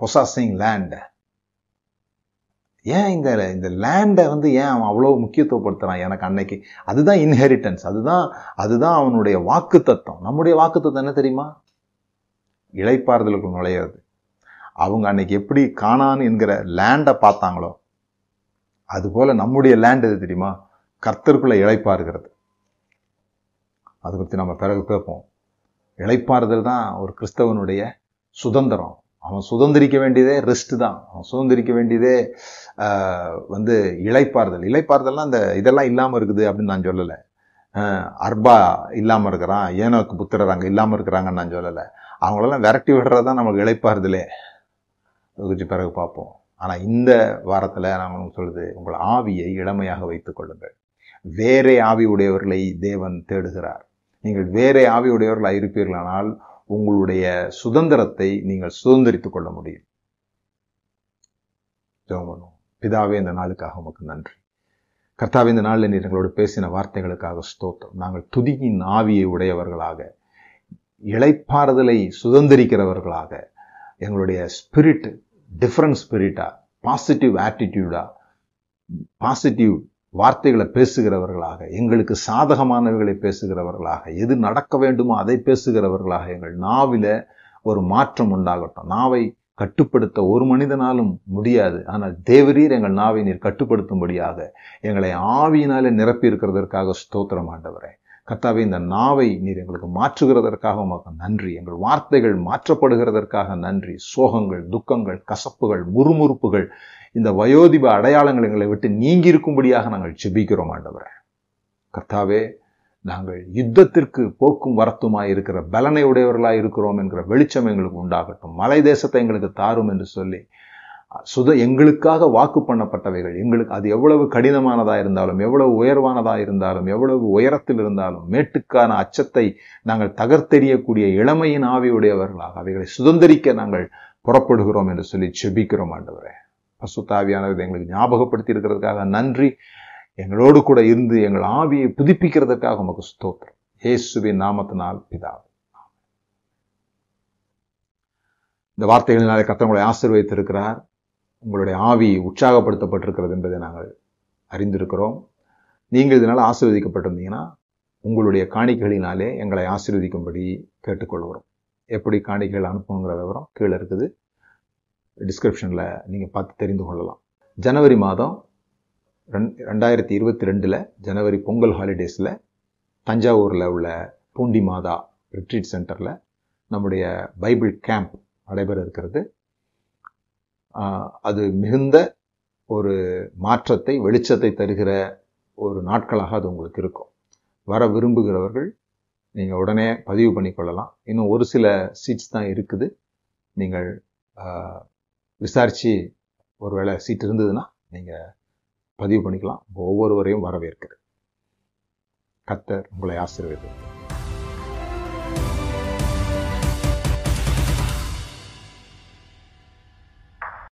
possessing land. ஏன் இந்த லேண்டை ஏன் அவன் அவ்வளோ முக்கியத்துவப்படுத்துகிறான்? எனக்கு அன்னைக்கு அதுதான் இன்ஹெரிட்டன்ஸ், அதுதான் அவனுடைய வாக்கு தத்துவம். நம்முடைய வாக்கு தத்துவம் என்ன தெரியுமா? இளைப்பாறுதலுக்கு நுழையாது. அவங்க அன்னைக்கு எப்படி கானான் என்கிற லேண்டை பார்த்தாங்களோ அதுபோல் நம்முடைய லேண்ட் எது தெரியுமா? கர்த்தருக்குள்ளே இளைப்பாறுகிறது. அது பற்றி நம்ம பிறகு கேட்போம். இளைப்பாறுதல் தான் ஒரு கிறிஸ்தவனுடைய சுதந்திரம். அவன் சுதந்திரிக்க வேண்டியதே ரெஸ்ட் தான். அவன் சுதந்திரிக்க வேண்டியதே இளைப்பாறுதல். இளைப்பாறுதல்னா அந்த இதெல்லாம் இல்லாமல் இருக்குது அப்படின்னு நான் சொல்லலை. அர்பா இல்லாமல் இருக்கிறான், ஏனோக்கு புத்திரர் அங்கே இல்லாமல் இருக்கிறாங்கன்னு நான் சொல்லலை. அவங்களெல்லாம் விரட்டி விடுறது தான் நமக்கு இளைப்பாறுதலே. குறித்து பிறகு பார்ப்போம். ஆனால் இந்த வாரத்தில் நான் உங்களுக்கு சொல்லுது, உங்கள் ஆவியை இளமையாக வைத்துக் கொள்ளுங்கள். வேறே ஆவி உடையவர்களை தேவன் தேடுகிறார். நீங்கள் வேறே ஆவி உடையவர்களாக இருப்பீர்களானால் உங்களுடைய சுதந்திரத்தை நீங்கள் சுதந்திரித்துக் கொள்ள முடியும். பிதாவே, இந்த நாளுக்காக உமக்கு நன்றி. கர்த்தாவே, இந்த நாளில் நீர் எங்களோடு பேசின வார்த்தைகளுக்காக ஸ்தோத்திரம். நாங்கள் துதியின் ஆவியை உடையவர்களாக, இளைப்பாறுதலை சுதந்திரிக்கிறவர்களாக, எங்களுடைய ஸ்பிரிட் டிஃப்ரெண்ட் ஸ்பிரிட்டா, பாசிட்டிவ் ஆட்டிடியூடா, பாசிட்டிவ் வார்த்தைகளை பேசுகிறவர்களாக, எங்களுக்கு சாதகமானவைகளை பேசுகிறவர்களாக, எது நடக்க வேண்டுமோ அதை பேசுகிறவர்களாக, எங்கள் நாவில் ஒரு மாற்றம் உண்டாகட்டும். நாவை கட்டுப்படுத்த ஒரு மனிதனாலும் முடியாது. ஆனால் தேவரீர் எங்கள் நாவை நீர் கட்டுப்படுத்தும்படியாக எங்களை ஆவியினாலே நிரப்பி இருக்கிறதற்காக ஸ்தோத்திரம் ஆண்டவரே. கர்த்தாவே, இந்த நாவை நீர் எங்களுக்கு மாற்றுகிறதற்காக உமக்கு நன்றி. எங்கள் வார்த்தைகள் மாற்றப்படுகிறதற்காக நன்றி. சோகங்கள், துக்கங்கள், கசப்புகள், முறுமுறுப்புகள், இந்த வயோதிப அடையாளங்கள் எங்களை விட்டு நீங்கி இருக்கும்படியாக நாங்கள் ஜெபிக்கிறோம் ஆண்டவரே. கர்த்தாவே, நாங்கள் யுத்தத்திற்கு போக்கும் வரத்துமாய் இருக்கிற பலனை உடையவர்களாக இருக்கிறோம் என்கிற வெளிச்சம் எங்களுக்கு உண்டாகட்டும். மலை தேசத்தை எங்களுக்கு தாரும் என்று சொல்லி எங்களுக்காக வாக்கு பண்ணப்பட்டவைகள் எங்களுக்கு, அது எவ்வளவு கடினமானதாக இருந்தாலும், எவ்வளவு உயர்வானதாக இருந்தாலும், எவ்வளவு உயரத்தில் இருந்தாலும், மேட்டுக்கான அச்சத்தை நாங்கள் தகர்த்தெறியக்கூடிய இளமையின் ஆவி உடையவர்களாக அவைகளை சுதந்திரிக்க நாங்கள் புறப்படுகிறோம் என்று சொல்லி ஜெபிக்கிறோம் ஆண்டவரே. பசுத்தாவியானவர் எங்களுக்கு ஞாபகப்படுத்தி இருக்கிறதுக்காக நன்றி. எங்களோடு கூட இருந்து எங்கள் ஆவியை புதுப்பிக்கிறதுக்காக உமக்கு ஸ்தோத்திரம். இயேசுவின் நாமத்தினால் பிதாவே. இந்த வார்த்தைகளினாலே கர்த்தர் உங்களை ஆசீர்வதித்திருக்கிறார். உங்களுடைய ஆவி உற்சாகப்படுத்தப்பட்டிருக்கிறது என்பதை நாங்கள் அறிந்திருக்கிறோம். நீங்கள் இதனால் ஆசீர்வதிக்கப்பட்டிருந்தீங்கன்னா உங்களுடைய காணிக்கைகளினாலே எங்களை ஆசீர்வதிக்கும்படி கேட்டுக்கொள்கிறோம். எப்படி காணிக்கைகள் அனுப்பணுங்கிற விவரம் கீழே இருக்குது, டிஸ்கிரிப்ஷனில் நீங்கள் பார்த்து தெரிந்து கொள்ளலாம். ஜனவரி மாதம் 2022 ஜனவரி பொங்கல் ஹாலிடேஸில் தஞ்சாவூரில் உள்ள பூண்டி மாதா ரிட்ரீட் சென்டரில் நம்முடைய பைபிள் கேம்ப் நடைபெற இருக்கிறது. அது மிகுந்த ஒரு மாற்றத்தை, வெளிச்சத்தை தருகிற ஒரு நாட்களாக அது உங்களுக்கு இருக்கும். வர விரும்புகிறவர்கள் நீங்கள் உடனே பதிவு பண்ணிக்கொள்ளலாம். இன்னும் ஒரு சில சீட்ஸ் தான் இருக்குது. நீங்கள் விசாரித்து ஒருவேளை சீட் இருந்ததுன்னா நீங்கள் பதிவு பண்ணிக்கலாம். ஒவ்வொருவரையும் வரவேற்கிறேன். கர்த்தர் உங்களை ஆசீர்வதிப்பார்.